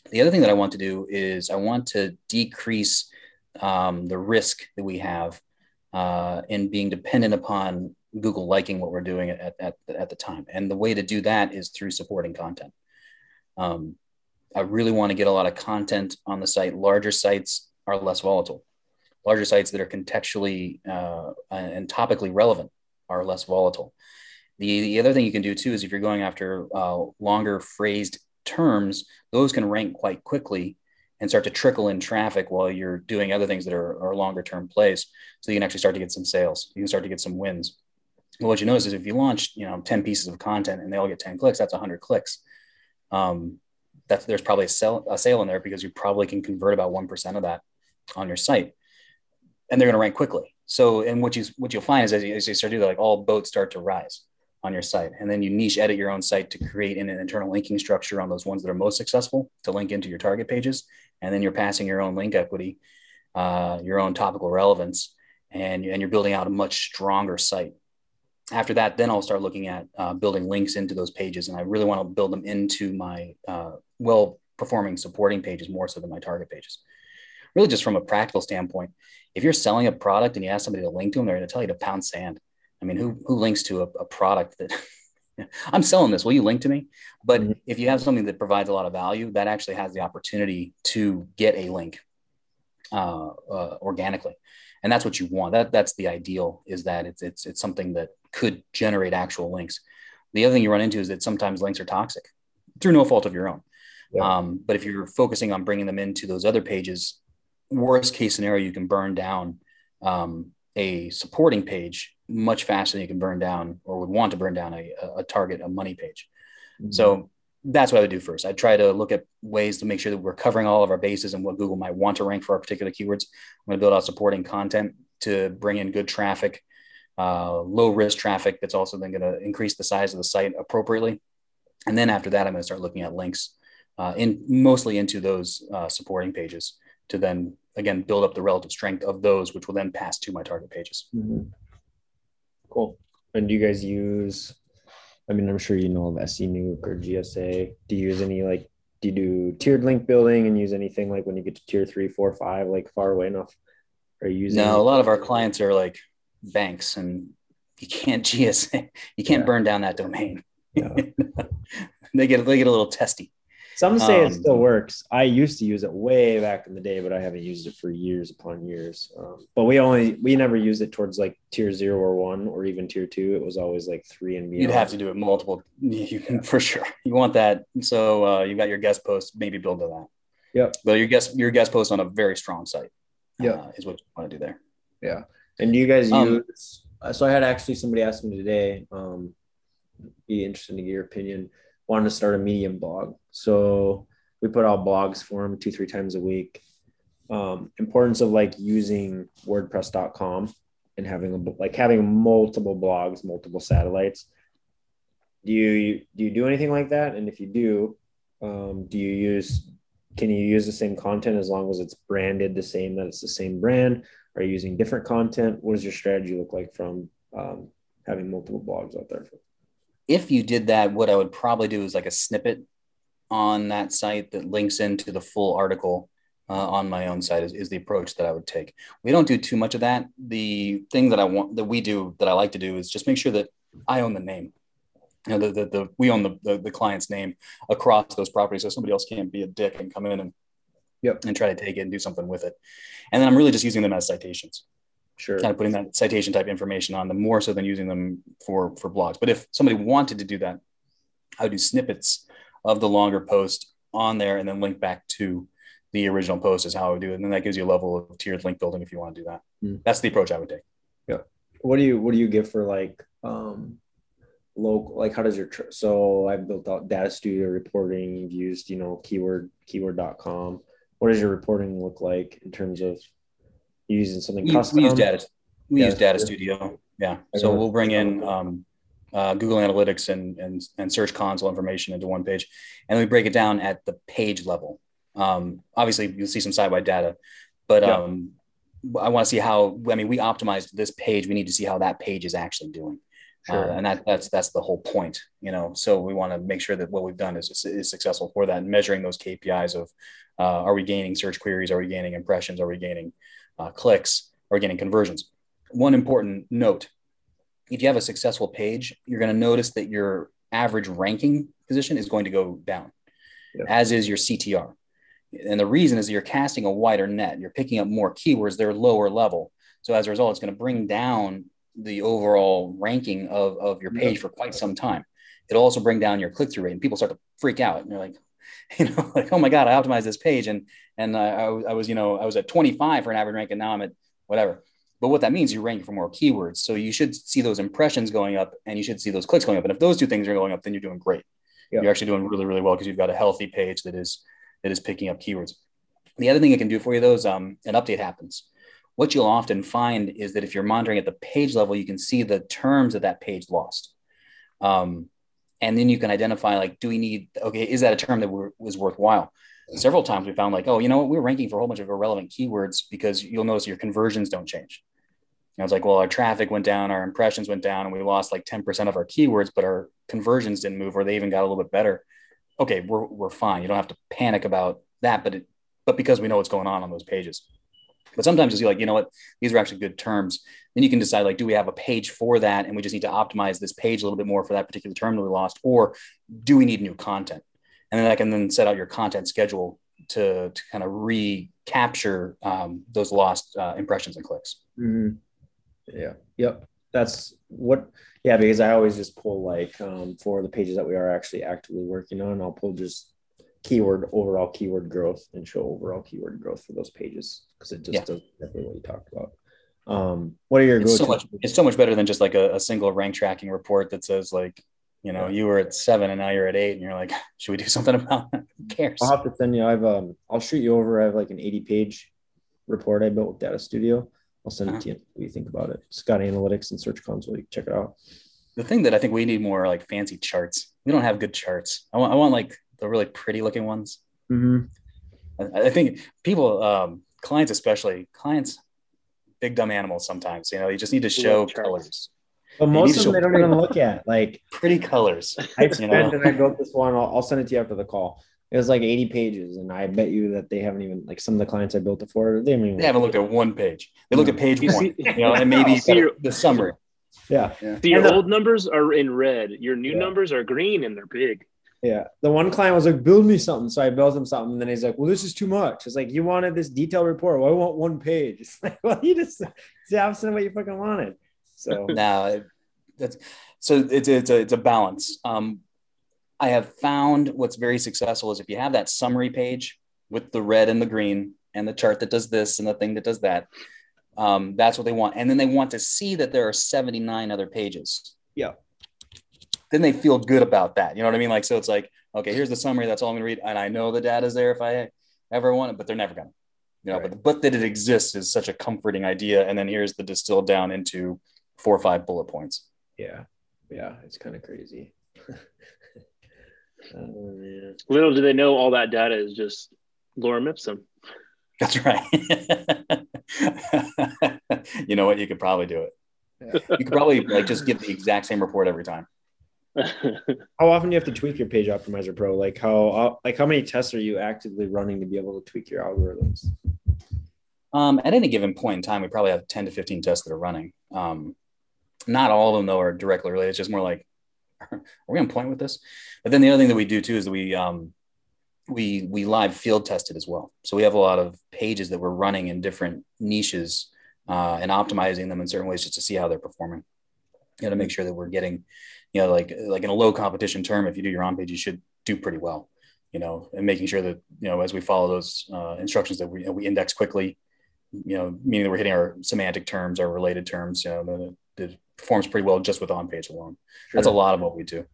The other thing that I want to do is I want to decrease the risk that we have in being dependent upon Google liking what we're doing at the time. And the way to do that is through supporting content. I really want to get a lot of content on the site. Larger sites are less volatile. Larger sites that are contextually and topically relevant are less volatile. The other thing you can do too is if you're going after longer phrased terms, those can rank quite quickly and start to trickle in traffic while you're doing other things that are longer term plays. So you can actually start to get some sales. You can start to get some wins. Well, what you notice is if you launch, you know, 10 pieces of content and they all get 10 clicks, that's 100 clicks. There's probably a sale in there because you probably can convert about 1% of that on your site, and they're going to rank quickly. So, and what you'll find is as you start to do that, like all boats start to rise on your site, and then you niche edit your own site to create an internal linking structure on those ones that are most successful to link into your target pages. And then you're passing your own link equity, your own topical relevance, and you're building out a much stronger site. After that, then I'll start looking at building links into those pages. And I really want to build them into my well-performing supporting pages more so than my target pages. really just from a practical standpoint. If you're selling a product and you ask somebody to link to them, they're going to tell you to pound sand. I mean, who links to a product that I'm selling this, will you link to me? But if you have something that provides a lot of value, that actually has the opportunity to get a link organically. And that's what you want. That's the ideal, is that it's something that could generate actual links. The other thing you run into is that sometimes links are toxic through no fault of your own. Yeah. But if you're focusing on bringing them into those other pages, worst case scenario, you can burn down a supporting page much faster than you can burn down, or would want to burn down, a target, a money page. Mm-hmm. So that's what I would do first. I'd try to look at ways to make sure that we're covering all of our bases and what Google might want to rank for our particular keywords. I'm going to build out supporting content to bring in good traffic, low risk traffic that's also then going to increase the size of the site appropriately. And then after that, I'm going to start looking at links mostly into those supporting pages to then, again, build up the relative strength of those, which will then pass to my target pages. Mm-hmm. Cool. And do you guys use, I mean, I'm sure you know of SENUC or GSA. Do you use any, like, do you do tiered link building and use anything like when you get to tier 3, 4, 5, like far away enough? Are you using? No, a lot of our clients are like banks, and you can't GSA, you can't burn down that domain. Yeah. They get a little testy. Some say it still works. I used to use it way back in the day, but I haven't used it for years upon years. But we never used it towards like tier 0 or 1 or even tier 2. It was always like 3 and beyond. You'd have to do it multiple, for sure. You want that. So you got your guest post, maybe build to that. Yep. But your guest post on a very strong site. Yeah, is what you want to do there. Yeah. And do you guys use? So I had actually somebody ask me today. Be interested to get your opinion. Wanted to start a Medium blog, so we put out blogs for him 2-3 times a week. Importance of like using WordPress.com and having multiple blogs, multiple satellites. Do you do anything like that? And if you do, can you use the same content as long as it's branded the same, that it's the same brand? Are you using different content? What does your strategy look like from having multiple blogs out there? If you did that, what I would probably do is like a snippet on that site that links into the full article on my own site is the approach that I would take. We don't do too much of that. The thing that I like to do is just make sure that I own the name. You know, we own the client's name across those properties, so somebody else can't be a dick and come in and and try to take it and do something with it. And then I'm really just using them as citations. Sure. Kind of putting that citation type information on them more so than using them for blogs. But if somebody wanted to do that, I would do snippets of the longer post on there and then link back to the original post is how I would do it. And then that gives you a level of tiered link building if you want to do that. Mm. That's the approach I would take. Yeah. What do you give for like local, like how does your, so I've built out Data Studio reporting, you've used, keyword.com. What does your reporting look like in terms of using something custom? We use Data Studio. Yeah. So we'll bring in Google Analytics and Search Console information into one page. And we break it down at the page level. Obviously, you'll see some side-by data. But I want to see we optimized this page. We need to see how that page is actually doing. Sure. And that's the whole point, So we want to make sure that what we've done is successful for that, and measuring those KPIs of are we gaining search queries? Are we gaining impressions? Are we gaining clicks, or getting conversions. One important note, if you have a successful page, you're going to notice that your average ranking position is going to go down, as is your CTR. And the reason is you're casting a wider net. You're picking up more keywords. They're lower level. So as a result, it's going to bring down the overall ranking of your page for quite some time. It'll also bring down your click-through rate, and people start to freak out. And they're like, oh my God, I optimized this page and I was at 25 for an average rank, and now I'm at whatever. But what that means, you're ranking for more keywords. So you should see those impressions going up, and you should see those clicks going up. And if those two things are going up, then you're doing great. Yeah. You're actually doing really, really well because you've got a healthy page that is picking up keywords. The other thing it can do for you though is an update happens. What you'll often find is that if you're monitoring at the page level, you can see the terms that page lost. And then you can identify, like, is that a term that was worthwhile? Several times we found like, we're ranking for a whole bunch of irrelevant keywords because you'll notice your conversions don't change. And I was like, well, our traffic went down, our impressions went down, and we lost like 10% of our keywords, but our conversions didn't move, or they even got a little bit better. Okay, we're fine. You don't have to panic about that, but but because we know what's going on those pages. But sometimes you'll see, like, you know what, these are actually good terms. Then you can decide, like, do we have a page for that? And we just need to optimize this page a little bit more for that particular term that we lost, or do we need new content? And then I can then set out your content schedule to kind of recapture those lost impressions and clicks. Mm-hmm. Yeah. Yep. That's what, yeah, because I always just pull, like, for the pages that we are actually actively working on, I'll pull just overall keyword growth and show overall keyword growth for those pages, because it just doesn't definitely what you talked about. What are your goals? It's so much better than just like a single rank tracking report that says, like, you know, you were at 7 and now you're at 8, and you're like, should we do something about that? Who cares? I'll have to send you, I'll shoot you over. I have like an 80-page report I built with Data Studio. I'll send it to you. What do you think about it? It's got analytics and search console. You can check it out. The thing that I think we need more are like fancy charts. We don't have good charts. I want like the really pretty looking ones. Mm-hmm. I think people, clients especially, big dumb animals sometimes. You know, you just need to show colors. But most of them they don't even look at, like, pretty colors. I built this one. I'll send it to you after the call. It was like 80 pages, and I bet you that they haven't even, like, some of the clients I built it for, they haven't looked at one page. They looked at page one, you know, and maybe the summary. Yeah. So your old numbers are in red. Your new numbers are green, and they're big. Yeah. The one client was like, build me something. So I built him something. And then he's like, well, this is too much. It's like, you wanted this detailed report. Well, I want one page. It's like, well, you just, it's the opposite of what you fucking wanted. So no, it's a balance. I have found what's very successful is if you have that summary page with the red and the green and the chart that does this and the thing that does that, that's what they want. And then they want to see that there are 79 other pages. Yeah. Then they feel good about that. You know what I mean? Like, so it's like, okay, here's the summary. That's all I'm gonna read. And I know the data's there if I ever want it, but they're never gonna, you know, right. but that it exists is such a comforting idea. And then here's the distilled down into 4 or 5 bullet points. Yeah. Yeah. It's kind of crazy. Oh, yeah. Little do they know all that data is just Lorem Ipsum. That's right. You know what? You could probably do it. Yeah. You could probably like just get the exact same report every time. How often do you have to tweak your Page Optimizer Pro? Like how many tests are you actively running to be able to tweak your algorithms? At any given point in time, we probably have 10 to 15 tests that are running. Not all of them though are directly related. It's just more like, are we on point with this? But then the other thing that we do too is that we live field tested as well. So we have a lot of pages that we're running in different niches and optimizing them in certain ways just to see how they're performing. You know, to make sure that we're getting, you know, like in a low competition term, if you do your on page, you should do pretty well, you know, and making sure that, you know, as we follow those instructions that we index quickly, you know, meaning that we're hitting our semantic terms, our related terms, you know, that performs pretty well just with on page alone. Sure. That's a lot of what we do.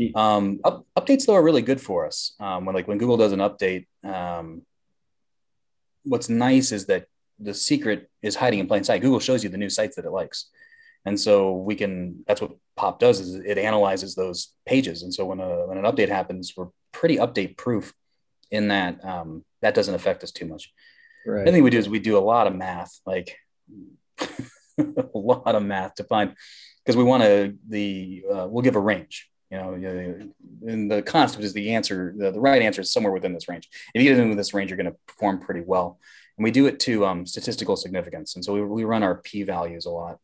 Updates though are really good for us. When Google does an update, what's nice is that the secret is hiding in plain sight. Google shows you the new sites that it likes. And so that's what POP does is it analyzes those pages. And so when an update happens, we're pretty update proof in that, that doesn't affect us too much. Right. The thing we do is we do a lot of math, like a lot of math to find, because we want to, we'll give a range, you know, and the concept is the answer, the right answer is somewhere within this range. If you get into this range, you're going to perform pretty well. And we do it to statistical significance. And so we run our p-values a lot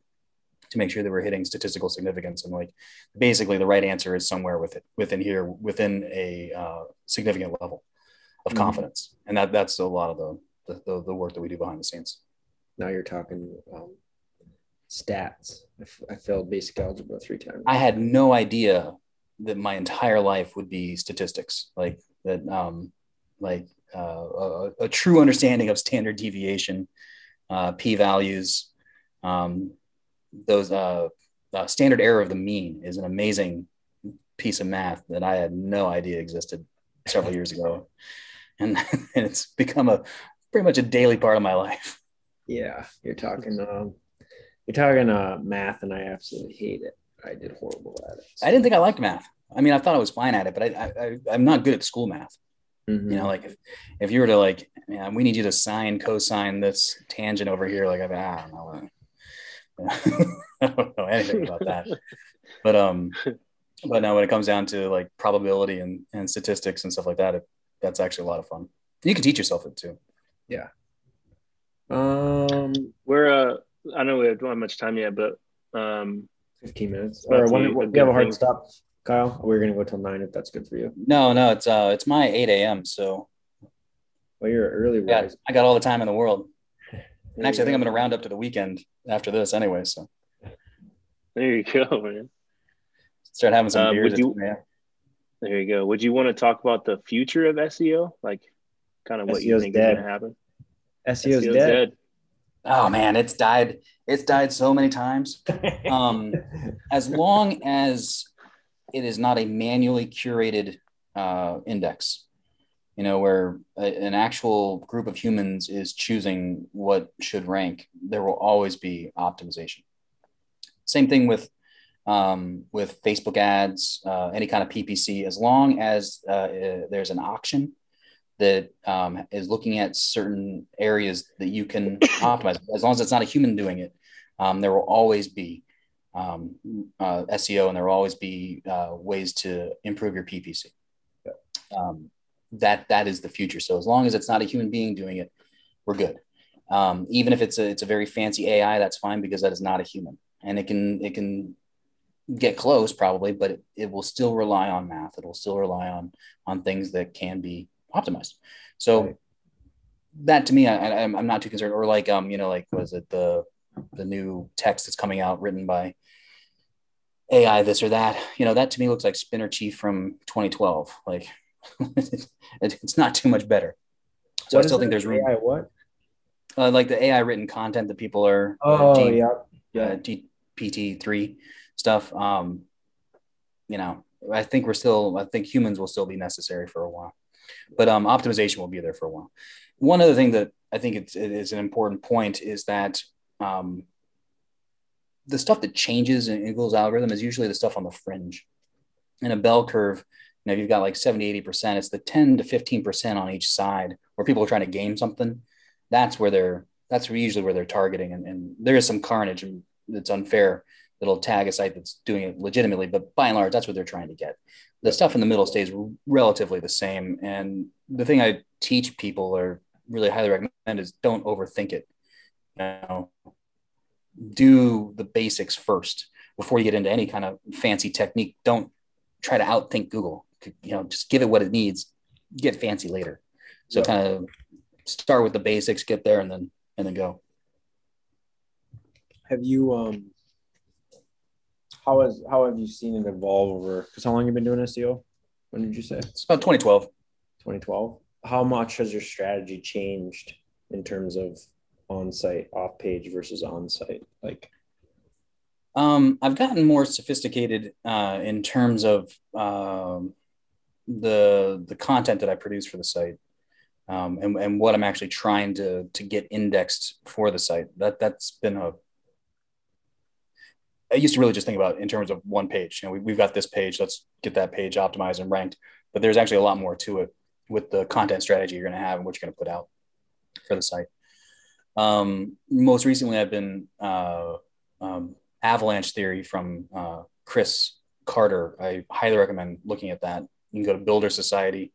to make sure that we're hitting statistical significance. And like, basically the right answer is somewhere within a significant level of confidence. And that's a lot of the work that we do behind the scenes. Now you're talking stats. I failed basic algebra 3 times. I had no idea that my entire life would be statistics, like that, a true understanding of standard deviation, p-values, those standard error of the mean is an amazing piece of math that I had no idea existed several years ago. And it's become pretty much a daily part of my life. Yeah. You're talking math, and I absolutely hate it. I did horrible at it. So. I didn't think I liked math. I mean, I thought I was fine at it, but I'm not good at school math. Mm-hmm. You know, like if you were to like, man, we need you to cosine this tangent over here. Like, I don't know. I don't know anything about that, but now when it comes down to like probability and statistics and stuff like that, that's actually a lot of fun. You can teach yourself it too. Yeah. I know we don't have much time yet, but 15 minutes. Or we have a hard stop, Kyle. We're gonna go till 9 if that's good for you. No, it's my 8 a.m. So. Well, you're early. I got all the time in the world. And actually, I think I'm gonna round up to the weekend after this anyway. So. There you go, man. Start having some beers. There you go. Would you want to talk about the future of SEO? Like, kind of what SEO's you think is gonna happen? SEO's dead. Oh man, it's died. It's died so many times. As long as it is not a manually curated index, where an actual group of humans is choosing what should rank, there will always be optimization. Same thing with Facebook ads, any kind of PPC. As long as there's an auction that is looking at certain areas that you can optimize. As long as it's not a human doing it, there will always be SEO, and there will always be ways to improve your PPC. That is the future. So as long as it's not a human being doing it, we're good. Even if it's a very fancy AI, that's fine, because that is not a human, and it can get close probably, but it will still rely on math. It will still rely on things that can be optimized. So right. That to me, I'm not too concerned. Or like, was it the new text that's coming out written by AI, this or that, that to me looks like Spinner Chief from 2012. Like it's not too much better. So what I still think there's room. AI what? Like the AI written content that people are. GPT-3 stuff. I think humans will still be necessary for a while. But optimization will be there for a while. One other thing that I think it is an important point is that the stuff that changes in Google's algorithm is usually the stuff on the fringe. In a bell curve, if you've got like 70, 80%, it's the 10 to 15% on each side where people are trying to game something. That's usually where they're targeting. And there is some carnage, and it's unfair. It'll tag a site that's doing it legitimately, but by and large, that's what they're trying to get. The stuff in the middle stays relatively the same. And the thing I teach people, or really highly recommend, is don't overthink it. Do the basics first before you get into any kind of fancy technique. Don't try to outthink Google. Just give it what it needs. Get fancy later. So kind of start with the basics, get there, and then go. Have you How have you seen it evolve over? Because how long have you been doing SEO? When did you say? It's about 2012. 2012. How much has your strategy changed in terms of on-site, off-page versus on-site? Like, I've gotten more sophisticated in terms of the content that I produce for the site, and what I'm actually trying to get indexed for the site. That's been a. I used to really just think about it in terms of one page. We've got this page, let's get that page optimized and ranked. But there's actually a lot more to it with the content strategy you're going to have and what you're going to put out for the site. Most recently, I've been Avalanche Theory from Chris Carter. I highly recommend looking at that. You can go to Builder Society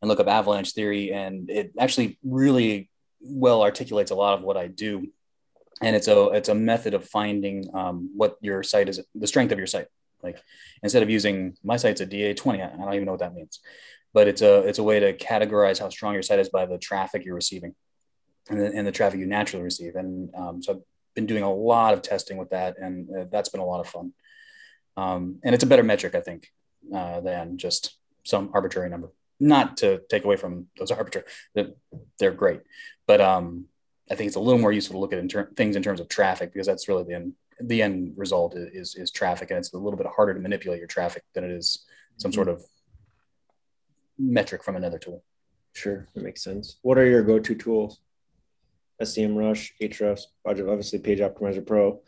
and look up Avalanche Theory. And it actually really well articulates a lot of what I do. And it's a method of finding what your site is, the strength of your site. Like, instead of using my site's a DA20, I don't even know what that means, but it's a way to categorize how strong your site is by the traffic you're receiving and the traffic you naturally receive. And so I've been doing a lot of testing with that, and that's been a lot of fun. And it's a better metric, I think, than just some arbitrary number. Not to take away from those arbitrary, they're great, but I think it's a little more useful to look at things in terms of traffic, because that's really the end result is traffic. And it's a little bit harder to manipulate your traffic than it is some sort of metric from another tool. Sure. That makes sense. What are your go-to tools? SEMrush, Ahrefs, obviously Page Optimizer Pro.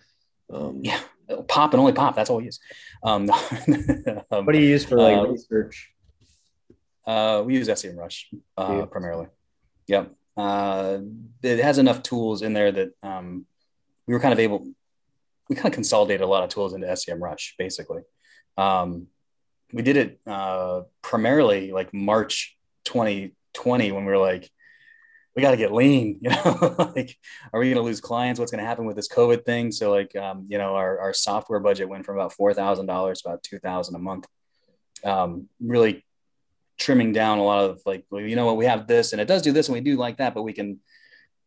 Yeah. Pop and only Pop. That's all we use. What do you use for research? We use SEMrush primarily. Yep. It has enough tools in there that we kind of consolidated a lot of tools into SEMrush, basically. We did it primarily like March 20 20 when we were like, we got to get lean, you know, like, are we going to lose clients? What's going to happen with this COVID thing? So like, you know, our software budget went from about $4,000 to about $2,000 a month. Really trimming down a lot of like, well, you know what, we have this and it does do this and we do like that, but we can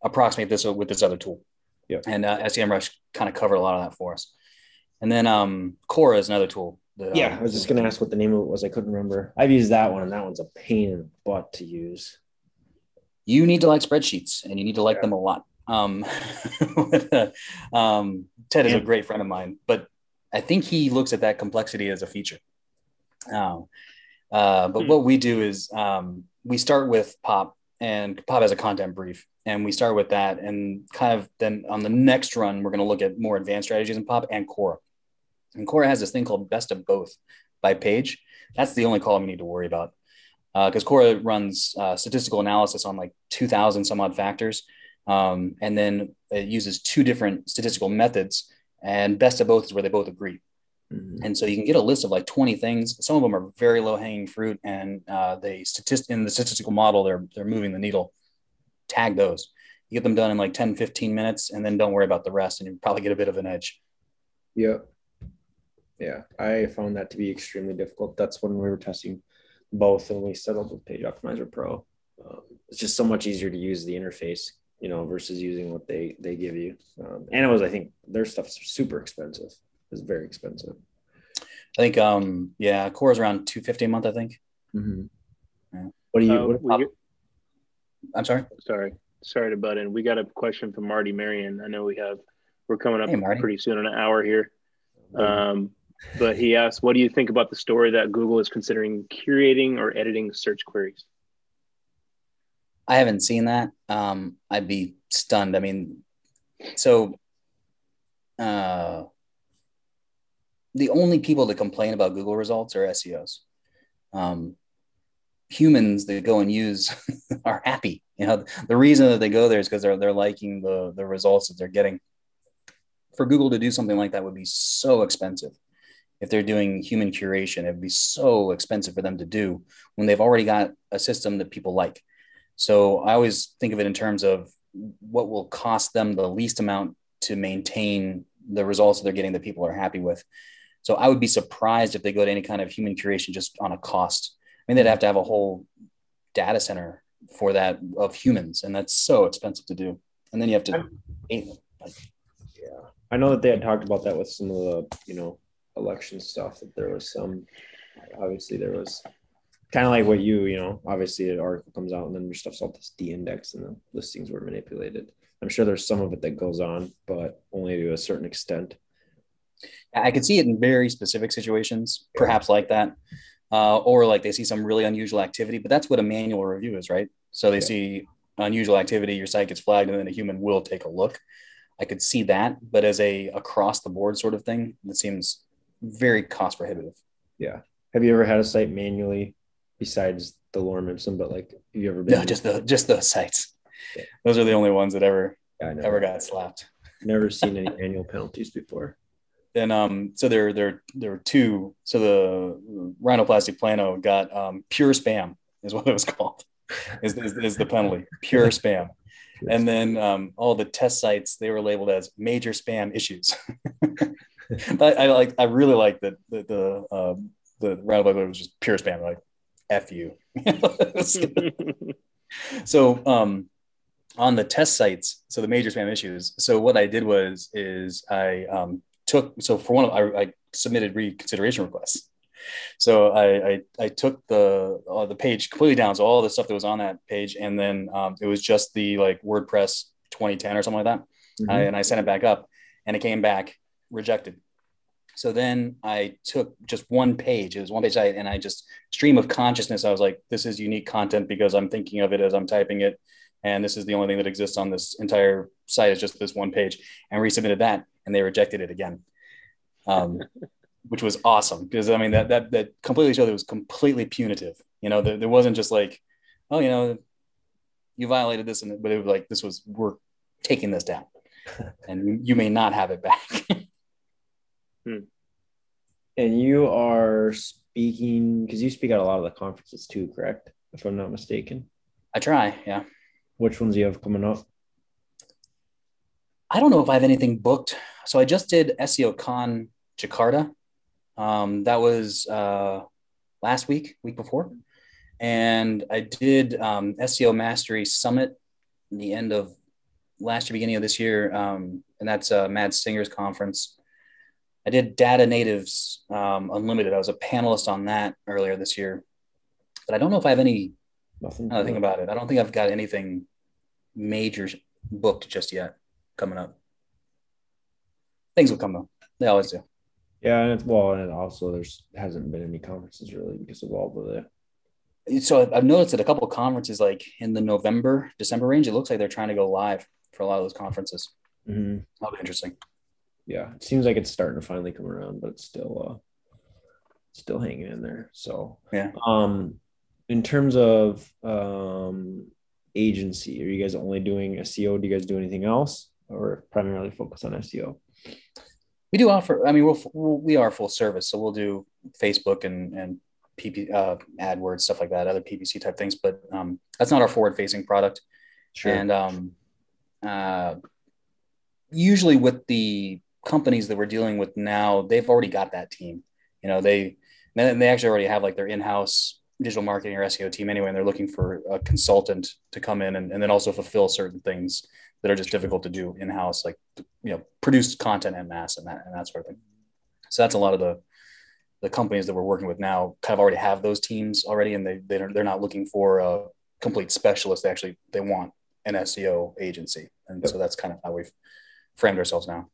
approximate this with this other tool. Yeah. And SEMrush kind of covered a lot of that for us. And then Cora is another tool. That, yeah. I was just going to ask what the name of it was. I couldn't remember. I've used that one and that one's a pain in the butt to use. You need to like spreadsheets and you need to like them a lot. Ted is a great friend of mine, but I think he looks at that complexity as a feature. But what we do is we start with Pop, and Pop has a content brief, and we start with that. And kind of then on the next run, we're going to look at more advanced strategies in Pop and Cora. And Cora has this thing called Best of Both by Page. That's the only column you need to worry about. Because Cora runs statistical analysis on like 2,000 some odd factors. And then it uses two different statistical methods, and Best of Both is where they both agree. Mm-hmm. And so you can get a list of like 20 things. Some of them are very low hanging fruit, and in the statistical model, they're moving the needle. Tag those, you get them done in like 10, 15 minutes, and then don't worry about the rest. And you probably get a bit of an edge. Yeah. Yeah. I found that to be extremely difficult. That's when we were testing both, and we settled with Page Optimizer Pro. It's just so much easier to use the interface, you know, versus using what they give you. And it was, I think their stuff's super expensive. It's very expensive. I think, yeah, Core's around $250 a month, I think. Mm-hmm. Yeah. What do you? I'm sorry. Sorry to butt in. We got a question from Marty Marion. I know we're coming up pretty soon, an hour here. But he asked, what do you think about the story that Google is considering curating or editing search queries? I haven't seen that. I'd be stunned. I mean, so the only people that complain about Google results are SEOs. Humans that go and use are happy. You know, the reason that they go there is because they're liking the results that they're getting. For Google to do something like that would be so expensive. If they're doing human curation, it'd be so expensive for them to do when they've already got a system that people like. So I always think of it in terms of what will cost them the least amount to maintain the results that they're getting that people are happy with. So I would be surprised if they go to any kind of human curation just on a cost. I mean, they'd have to have a whole data center for that of humans, and that's so expensive to do. And then you have to pay them. Yeah, I know that they had talked about that with some of the, you know, election stuff, that there was some, obviously there was kind of like what you know, obviously an article comes out and then your stuff's all this de-indexed and the listings were manipulated. I'm sure there's some of it that goes on, but only to a certain extent. I could see it in very specific situations, perhaps like that, or like they see some really unusual activity, but that's what a manual review is, right? So they see unusual activity, your site gets flagged, and then a human will take a look. I could see that, but as a across the board sort of thing, that seems very cost prohibitive. Yeah. Have you ever had a site manually besides the Lorem Ipsum, but like, have you ever been? No, just those sites. Yeah. Those are the only ones that ever got slapped. Never seen any manual penalties before. Then, so there were two. So the rhinoplasty Plano got pure spam is what it was called. Is the penalty pure spam? And then all the test sites, they were labeled as major spam issues. But I really like that the roundabout was just pure spam, like F you. So on the test sites, so the major spam issues. So what I did was I took, so for one, I submitted reconsideration requests. So I took the page completely down. So all the stuff that was on that page, and then it was just the like WordPress 2010 or something like that. Mm-hmm. And I sent it back up, and it came back rejected. So then I took just one page. It was one page site, and I just stream of consciousness. I was like, this is unique content because I'm thinking of it as I'm typing it. And this is the only thing that exists on this entire site is just this one page, and resubmitted that. And they rejected it again, which was awesome. Because I mean, that completely showed it was completely punitive. You know, there wasn't just like, oh, you know, you violated this. And but it was like, this was, we're taking this down and you may not have it back. And you are speaking, because you speak at a lot of the conferences too, correct? If I'm not mistaken. I try, yeah. Which ones do you have coming up? I don't know if I have anything booked. So I just did SEO Con Jakarta. That was last week, week before. And I did SEO Mastery Summit in the end of last year, beginning of this year. And that's Mad Singer's conference. I did Data Natives Unlimited. I was a panelist on that earlier this year. But I don't know if I have any, nothing about it. I don't think I've got anything major booked just yet coming up. Things will come up. They always do. Yeah, and it's, well, and also there's hasn't been any conferences really because of all the. So I've noticed at a couple of conferences, like in the November, December range, it looks like they're trying to go live for a lot of those conferences. Mm-hmm. That'll be interesting. Yeah, it seems like it's starting to finally come around, but it's still hanging in there. So yeah. In terms of agency, are you guys only doing SEO? Do you guys do anything else, or primarily focus on SEO? We do offer. I mean, we are full service, so we'll do Facebook and AdWords, stuff like that, other PPC type things, but that's not our forward facing product. Sure. And usually with the companies that we're dealing with now, they've already got that team. You know, they actually already have like their in-house digital marketing or SEO team anyway, and they're looking for a consultant to come in and then also fulfill certain things that are just difficult to do in-house, like, you know, produce content en masse and that sort of thing. So that's a lot of the companies that we're working with now kind of already have those teams already, and they're not looking for a complete specialist. They want an SEO agency, and yep. So that's kind of how we've framed ourselves now.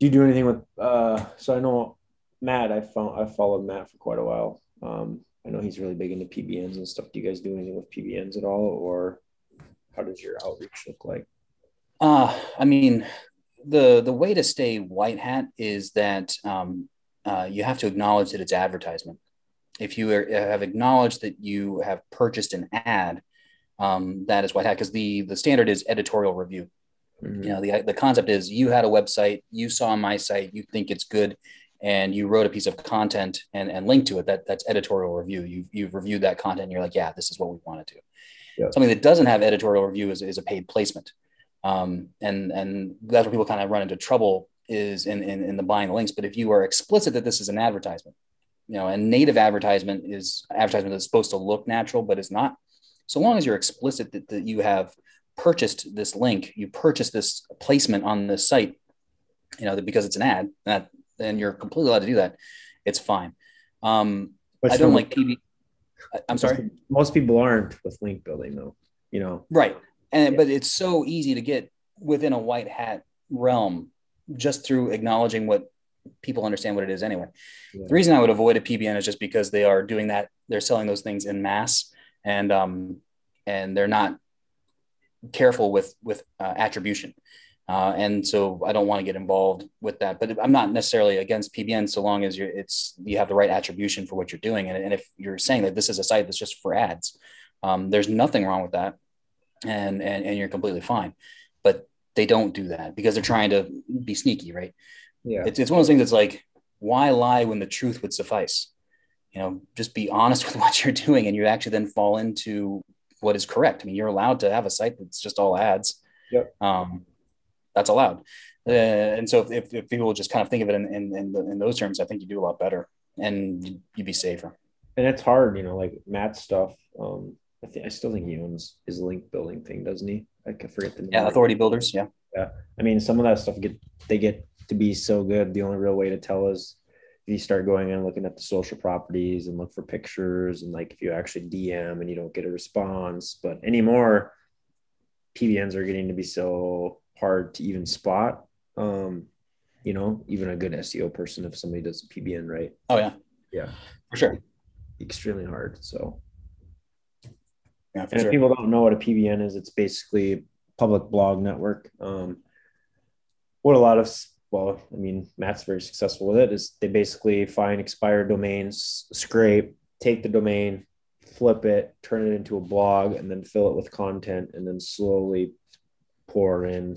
Do you do anything with? So I know Matt. I followed Matt for quite a while. I know he's really big into PBNs and stuff. Do you guys do anything with PBNs at all, or how does your outreach look like? I mean, the way to stay white hat is that. You have to acknowledge that it's advertisement. If you have acknowledged that you have purchased an ad, that is white hat, because the standard is editorial review. Mm-hmm. You know, the concept is you had a website, you saw my site, you think it's good, and you wrote a piece of content and linked to it. That's editorial review. You've reviewed that content, and you're like, yeah, this is what we want to do. Yeah. Something that doesn't have editorial review is a paid placement, and that's where people kind of run into trouble. Is in the buying links. But if you are explicit that this is an advertisement, you know, and native advertisement is advertisement that's supposed to look natural, but it's not. So long as you're explicit that you have purchased this link, you purchased this placement on this site, you know, that because it's an ad, then you're completely allowed to do that. It's fine. I don't like PB. I'm sorry. Most people aren't with link building though, you know? Right. And, yeah. But it's so easy to get within a white hat realm, just through acknowledging what people understand what it is anyway. Yeah. The reason I would avoid a PBN is just because they are doing that. They're selling those things in mass, and they're not careful with attribution. And so I don't want to get involved with that, but I'm not necessarily against PBN so long as you have the right attribution for what you're doing. And if you're saying that this is a site that's just for ads, there's nothing wrong with that. And you're completely fine, but they don't do that because they're trying to be sneaky, right? Yeah. It's one of those things that's like, why lie when the truth would suffice? You know, just be honest with what you're doing, and you actually then fall into what is correct. I mean, you're allowed to have a site that's just all ads. Yep. That's allowed. And so if people just kind of think of it in those terms, I think you do a lot better and you'd be safer. And it's hard, you know, like Matt's stuff. I still think he owns his link building thing, doesn't he? I can forget the name. Yeah, Authority Builders. Yeah. Yeah. I mean, some of that stuff they get to be so good. The only real way to tell is if you start going and looking at the social properties and look for pictures, and like if you actually DM and you don't get a response. But anymore, PBNs are getting to be so hard to even spot. You know, even a good SEO person, if somebody does a PBN right. Oh yeah. Yeah. For sure. Extremely hard. So yeah, and if people don't know what a PBN is, it's basically public blog network. What a lot of, well, I mean, Matt's very successful with it, is they basically find expired domains, scrape, take the domain, flip it, turn it into a blog, and then fill it with content, and then slowly pour in,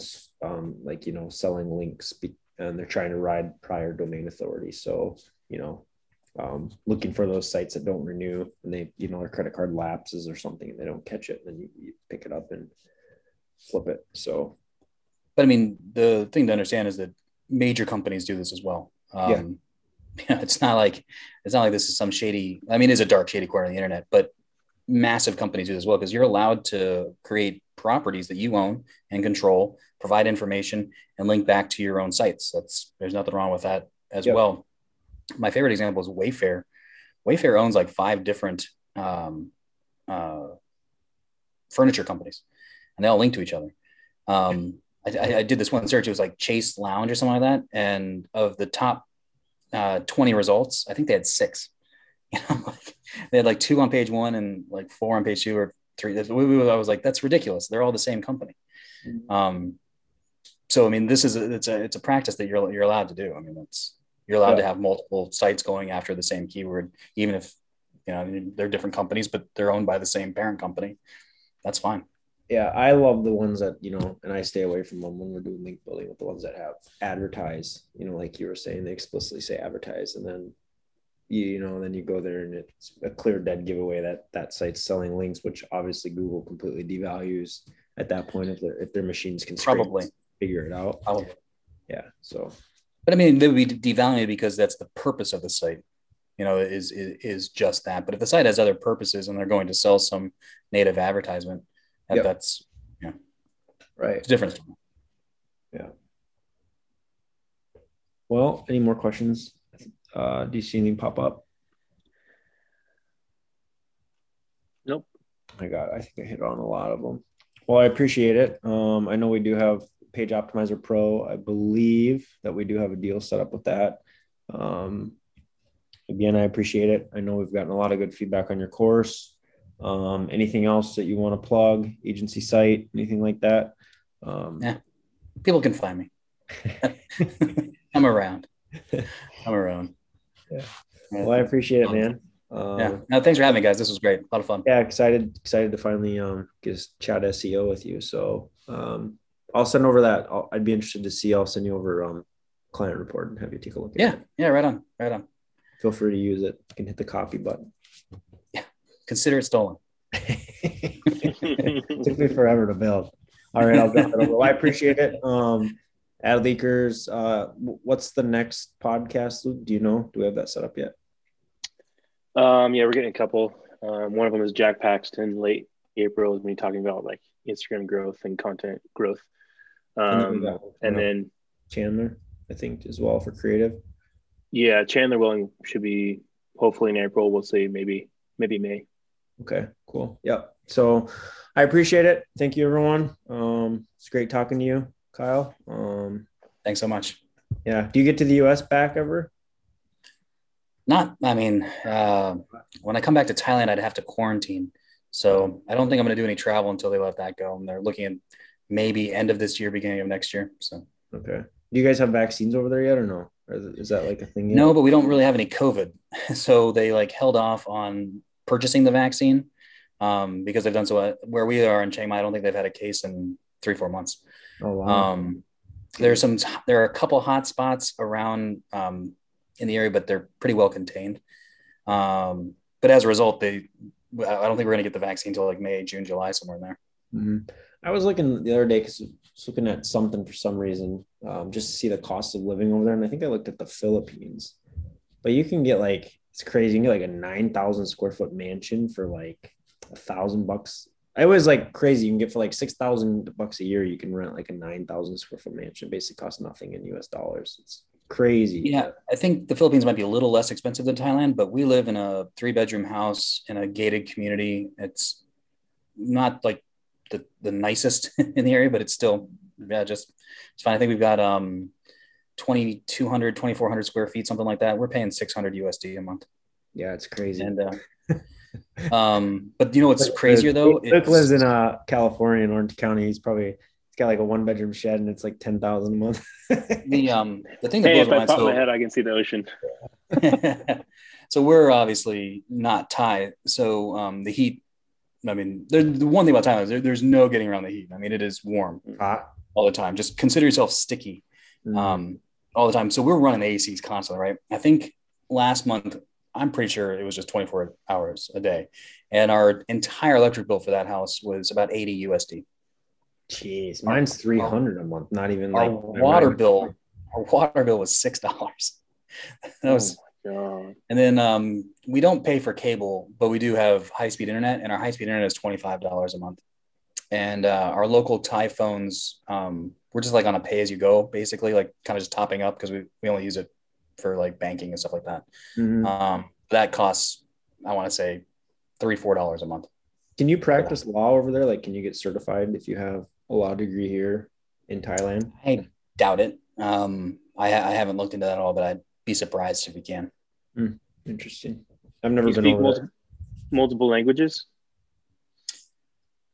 like, you know, selling links, and they're trying to ride prior domain authority. So, you know, looking for those sites that don't renew and they, you know, their credit card lapses or something and they don't catch it, and then you pick it up and flip it. So, but I mean, the thing to understand is that major companies do this as well. Yeah, it's not like this is some shady, I mean, it's a dark, shady corner of the internet, but massive companies do this as well, because you're allowed to create properties that you own and control, provide information, and link back to your own sites. There's nothing wrong with that as well. My favorite example is Wayfair. Wayfair owns like 5 different furniture companies, and they all link to each other. I did this one search. It was like Chase Lounge or something like that. And of the top 20 results, I think they had 6. You know, like they had like 2 on page 1 and like 4 on page 2 or 3. I was like, that's ridiculous. They're all the same company. So I mean, it's a practice that you're allowed to do. I mean, you're allowed to have multiple sites going after the same keyword, even if, you know, they're different companies, but they're owned by the same parent company. That's fine. Yeah, I love the ones that, you know, and I stay away from them when we're doing link building with the ones that have advertise, you know, like you were saying, they explicitly say advertise, and then, you know, then you go there and it's a clear dead giveaway that site's selling links, which obviously Google completely devalues at that point if their machines can probably figure it out. Probably. Yeah, so. But I mean, they would be devalued because that's the purpose of the site, you know, is just that. But if the site has other purposes and they're going to sell some native advertisement, that's, yeah, right. It's different. Yeah. Well, any more questions? Do you see anything pop up? Nope. My God, I think I hit on a lot of them. Well, I appreciate it. I know we do have Page Optimizer Pro. I believe that we do have a deal set up with that. Again, I appreciate it. I know we've gotten a lot of good feedback on your course. Anything else that you want to plug, agency site, anything like that? Yeah, people can find me. I'm around. Yeah. Well, I appreciate it, man. Yeah. No, thanks for having me, guys. This was great. A lot of fun. Yeah. Excited to finally, just chat SEO with you. So, I'll send over that. I'd be interested to see, I'll send you over, client report and have you take a look at it. Yeah. Right on. Feel free to use it. You can hit the copy button. Consider it stolen. It took me forever to build. All right, I'll drop it over. I appreciate it. AdLeakers, what's the next podcast, Luke? Do you know? Do we have that set up yet? Yeah, we're getting a couple. One of them is Jack Paxton, late April, is me talking about like Instagram growth and content growth. And then Chandler, I think, as well for creative. Yeah, Chandler Willing should be hopefully in April. We'll see, maybe May. Okay, cool. Yep. So I appreciate it. Thank you, everyone. It's great talking to you, Kyle. Thanks so much. Yeah. Do you get to the US back ever? When I come back to Thailand, I'd have to quarantine. So I don't think I'm going to do any travel until they let that go. And they're looking at maybe end of this year, beginning of next year. So, okay. Do you guys have vaccines over there yet or no? Or is that like a thing? No, but we don't really have any COVID. So they like held off on purchasing the vaccine because they've done so where we are in Chiang Mai. I don't think they've had a case in 3-4 months. Oh, wow. There are a couple hot spots around in the area, but they're pretty well contained. But as a result, I don't think we're going to get the vaccine until like May, June, July, somewhere in there. Mm-hmm. I was looking the other day because looking at something for some reason, just to see the cost of living over there. And I think I looked at the Philippines, but you can get like, it's crazy. You can get like a 9,000 square foot mansion for like $1,000. I was like crazy. You can get for like $6,000 a year. You can rent like a 9,000 square foot mansion. Basically costs nothing in US dollars. It's crazy. Yeah. I think the Philippines might be a little less expensive than Thailand, but we live in a 3-bedroom house in a gated community. It's not like the nicest in the area, but it's still, just it's fine. I think we've got 2,200, 2,400 square feet, something like that. We're paying $600 USD a month. Yeah, it's crazy. And, but you know what's crazier though? Luke lives in California, in Orange County. He's got like a 1-bedroom shed, and it's like $10,000 a month. The thing that blows my mind. If I pop my head, I can see the ocean. So we're obviously not Thai. So the heat. I mean, the one thing about Thailand is there's no getting around the heat. I mean, it is warm all the time. Just consider yourself sticky. All the time. So we're running the ACs constantly, right? I think last month I'm pretty sure it was just 24 hours a day. And our entire electric bill for that house was about $80 USD. Jeez, mine's $300 a month. Not even like our water bill was $6. That was, oh my God. And then we don't pay for cable, but we do have high-speed internet, and our high-speed internet is $25 a month. And our local Thai phones, we're just like on a pay-as-you-go, basically, like kind of just topping up because we only use it for like banking and stuff like that. Mm-hmm. That costs, I want to say, $3-4 a month. Can you practice law over there? Like, can you get certified if you have a law degree here in Thailand? I doubt it. I haven't looked into that at all, but I'd be surprised if we can. Mm, interesting. I've never been over there. Multiple languages?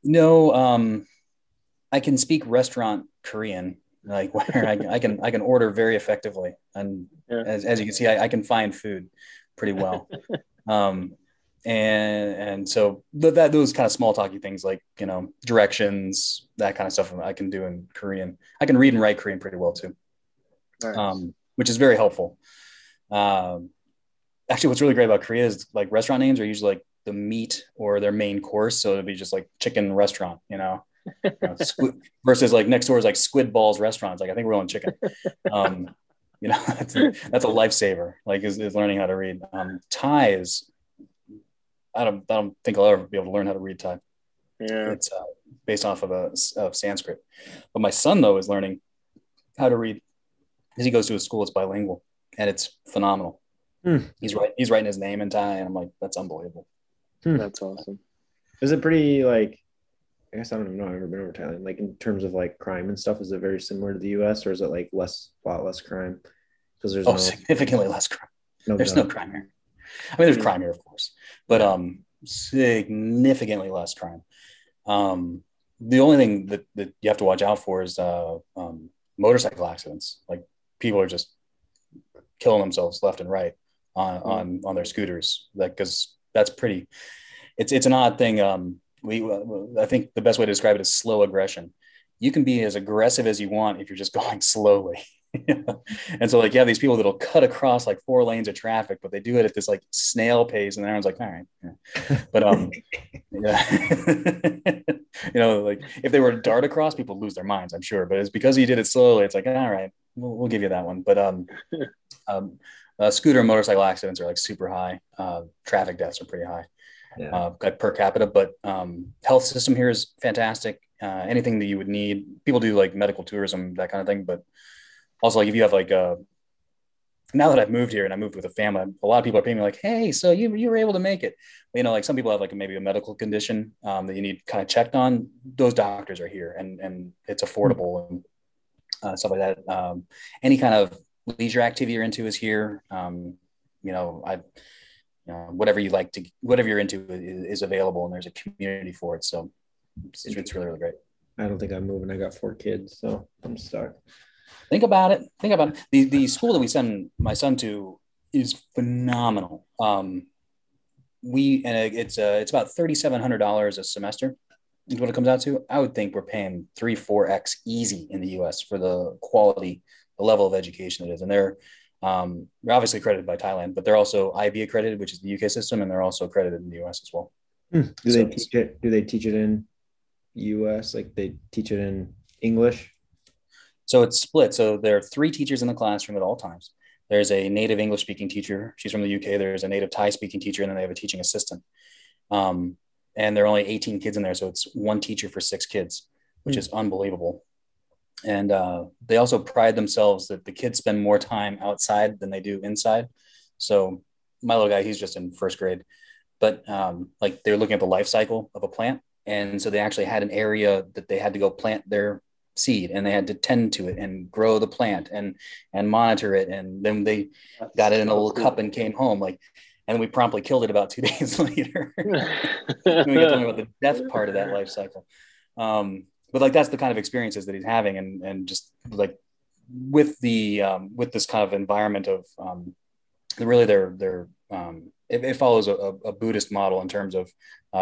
No, I can speak restaurant Korean, like where I can order very effectively, and as you can see, I can find food pretty well. And so those kind of small talky things, like, you know, directions, that kind of stuff I can do in Korean. I can read and write Korean pretty well too. Nice. Which is very helpful. Actually, what's really great about Korea is like restaurant names are usually like the meat or their main course. So it'll be just like chicken restaurant, you know versus like next door is like squid balls restaurants. Like, I think we're on chicken. You know, that's a lifesaver, like is learning how to read. Thai is, I don't think I'll ever be able to learn how to read Thai. Yeah. It's based off of Sanskrit. But my son, though, is learning how to read. As he goes to a school, it's bilingual, and it's phenomenal. Mm. He's writing his name in Thai, and I'm like, that's unbelievable. Mm. That's awesome. Is it pretty, like, I guess I don't even know, I've never been over Thailand. Like, in terms of, like, crime and stuff, is it very similar to the U.S., or is it, like, a lot less crime? Because there's significantly less crime. No crime here. I mean, there's crime here, of course, but significantly less crime. The only thing that you have to watch out for is motorcycle accidents. Like, people are just killing themselves left and right on their scooters. Like, because that's pretty. It's an odd thing. I think the best way to describe it is slow aggression. You can be as aggressive as you want if you're just going slowly. And so, like, you have these people that'll cut across like 4 lanes of traffic, but they do it at this like snail pace, and everyone's like, all right. Yeah. But you know, like if they were to dart across, people lose their minds, I'm sure. But it's because he did it slowly. It's like, all right, we'll give you that one. But scooter and motorcycle accidents are like super high. Traffic deaths are pretty high, like per capita. But health system here is fantastic. Anything that you would need, people do like medical tourism, that kind of thing, but also, like, if you have like now that I've moved here and I moved with a family, a lot of people are paying me like, hey, so you were able to make it. You know, like some people have like maybe a medical condition that you need kind of checked on. Those doctors are here, and it's affordable and stuff like that. Any kind of leisure activity you're into is here. Whatever you like to, whatever you're into is available, and there's a community for it. So it's really, really great. I don't think I'm moving. I got 4 kids, so I'm stuck. Think about it. The school that we send my son to is phenomenal. It's about $3,700 a semester is what it comes out to. I would think we're paying 3-4x easy in the U.S. for the quality, the level of education it is. And they're obviously accredited by Thailand, but they're also IB accredited, which is the UK system, and they're also accredited in the U.S. as well. Do they teach it in U.S. like they teach it in English? So it's split. So there are 3 teachers in the classroom at all times. There's a native English speaking teacher. She's from the UK. There's a native Thai speaking teacher, and then they have a teaching assistant. And there are only 18 kids in there. So it's 1 teacher for 6 kids, which is unbelievable. And they also pride themselves that the kids spend more time outside than they do inside. So my little guy, he's just in 1st grade, but like they're looking at the life cycle of a plant. And so they actually had an area that they had to go plant their seed, and they had to tend to it and grow the plant and monitor it, and then they got it in a little cup and came home, like, and we promptly killed it about 2 days later. We got to learn about the death part of that life cycle, but like that's the kind of experiences that he's having, and just like with the with this kind of environment of really their it follows a Buddhist model in terms of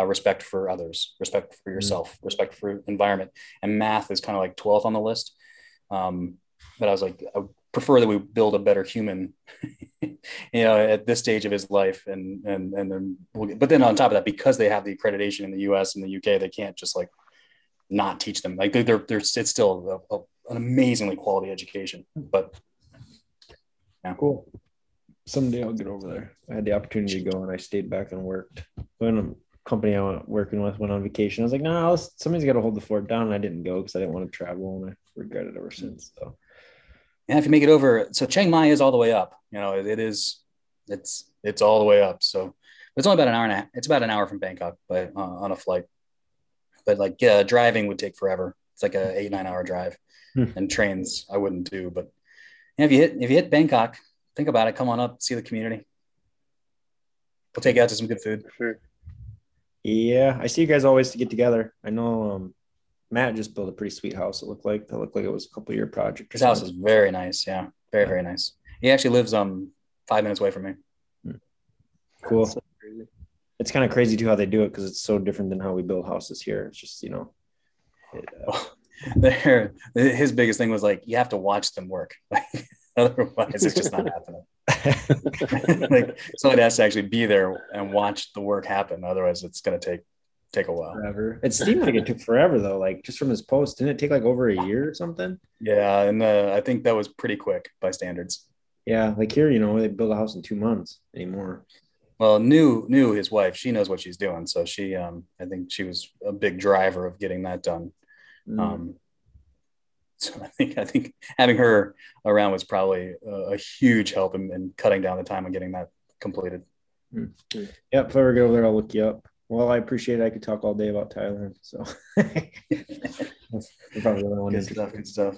respect for others, respect for yourself, respect for environment. And math is kind of like 12th on the list. But I was like, prefer that we build a better human, at this stage of his life. And then we'll get, but then on top of that, because they have the accreditation in the US and the UK, they can't just like not teach them. Like it's still an amazingly quality education, but yeah. Cool. Someday I'll get over there. I had the opportunity to go and I stayed back and worked. When a company I was working with went on vacation, I was like, no, somebody's got to hold the fort down. And I didn't go because I didn't want to travel, and I regret it ever since. So. And if you make it over, so Chiang Mai is all the way up, it's all the way up. So it's only about an hour and a half. It's about an hour from Bangkok, but on a flight, but like, yeah, driving would take forever. It's like a 8-9 hour drive and trains I wouldn't do, but if you hit Bangkok, think about it, come on up, see the community. We'll take you out to some good food. Sure. Yeah. I see you guys always get together. I know, Matt just built a pretty sweet house. It looked like it was a couple year project. His house is very nice. Yeah. Very, very nice. He actually lives 5 minutes away from me. Cool. So crazy. It's kind of crazy too how they do it, because it's so different than how we build houses here. It's just, his biggest thing was like, you have to watch them work. Otherwise it's just not happening. Like someone has to actually be there and watch the work happen. Otherwise it's going to take a while. Forever. It seemed like it took forever though. Like just from his post, didn't it take like over a year or something? Yeah. And I think that was pretty quick by standards. Yeah. Like here, they build a house in 2 months anymore. Well, knew his wife, she knows what she's doing. So she, I think she was a big driver of getting that done. So I think having her around was probably a huge help in cutting down the time and getting that completed. Mm-hmm. Yep. If I ever go over there, I'll look you up. Well, I appreciate it. I could talk all day about Thailand. So probably good stuff.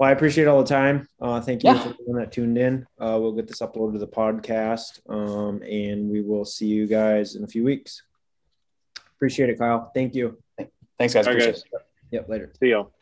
Well, I appreciate all the time. Thank you for everyone that tuned in. We'll get this uploaded to the podcast, and we will see you guys in a few weeks. Appreciate it, Kyle. Thank you. Thanks, guys. Appreciate it. Yep. Later. See y'all.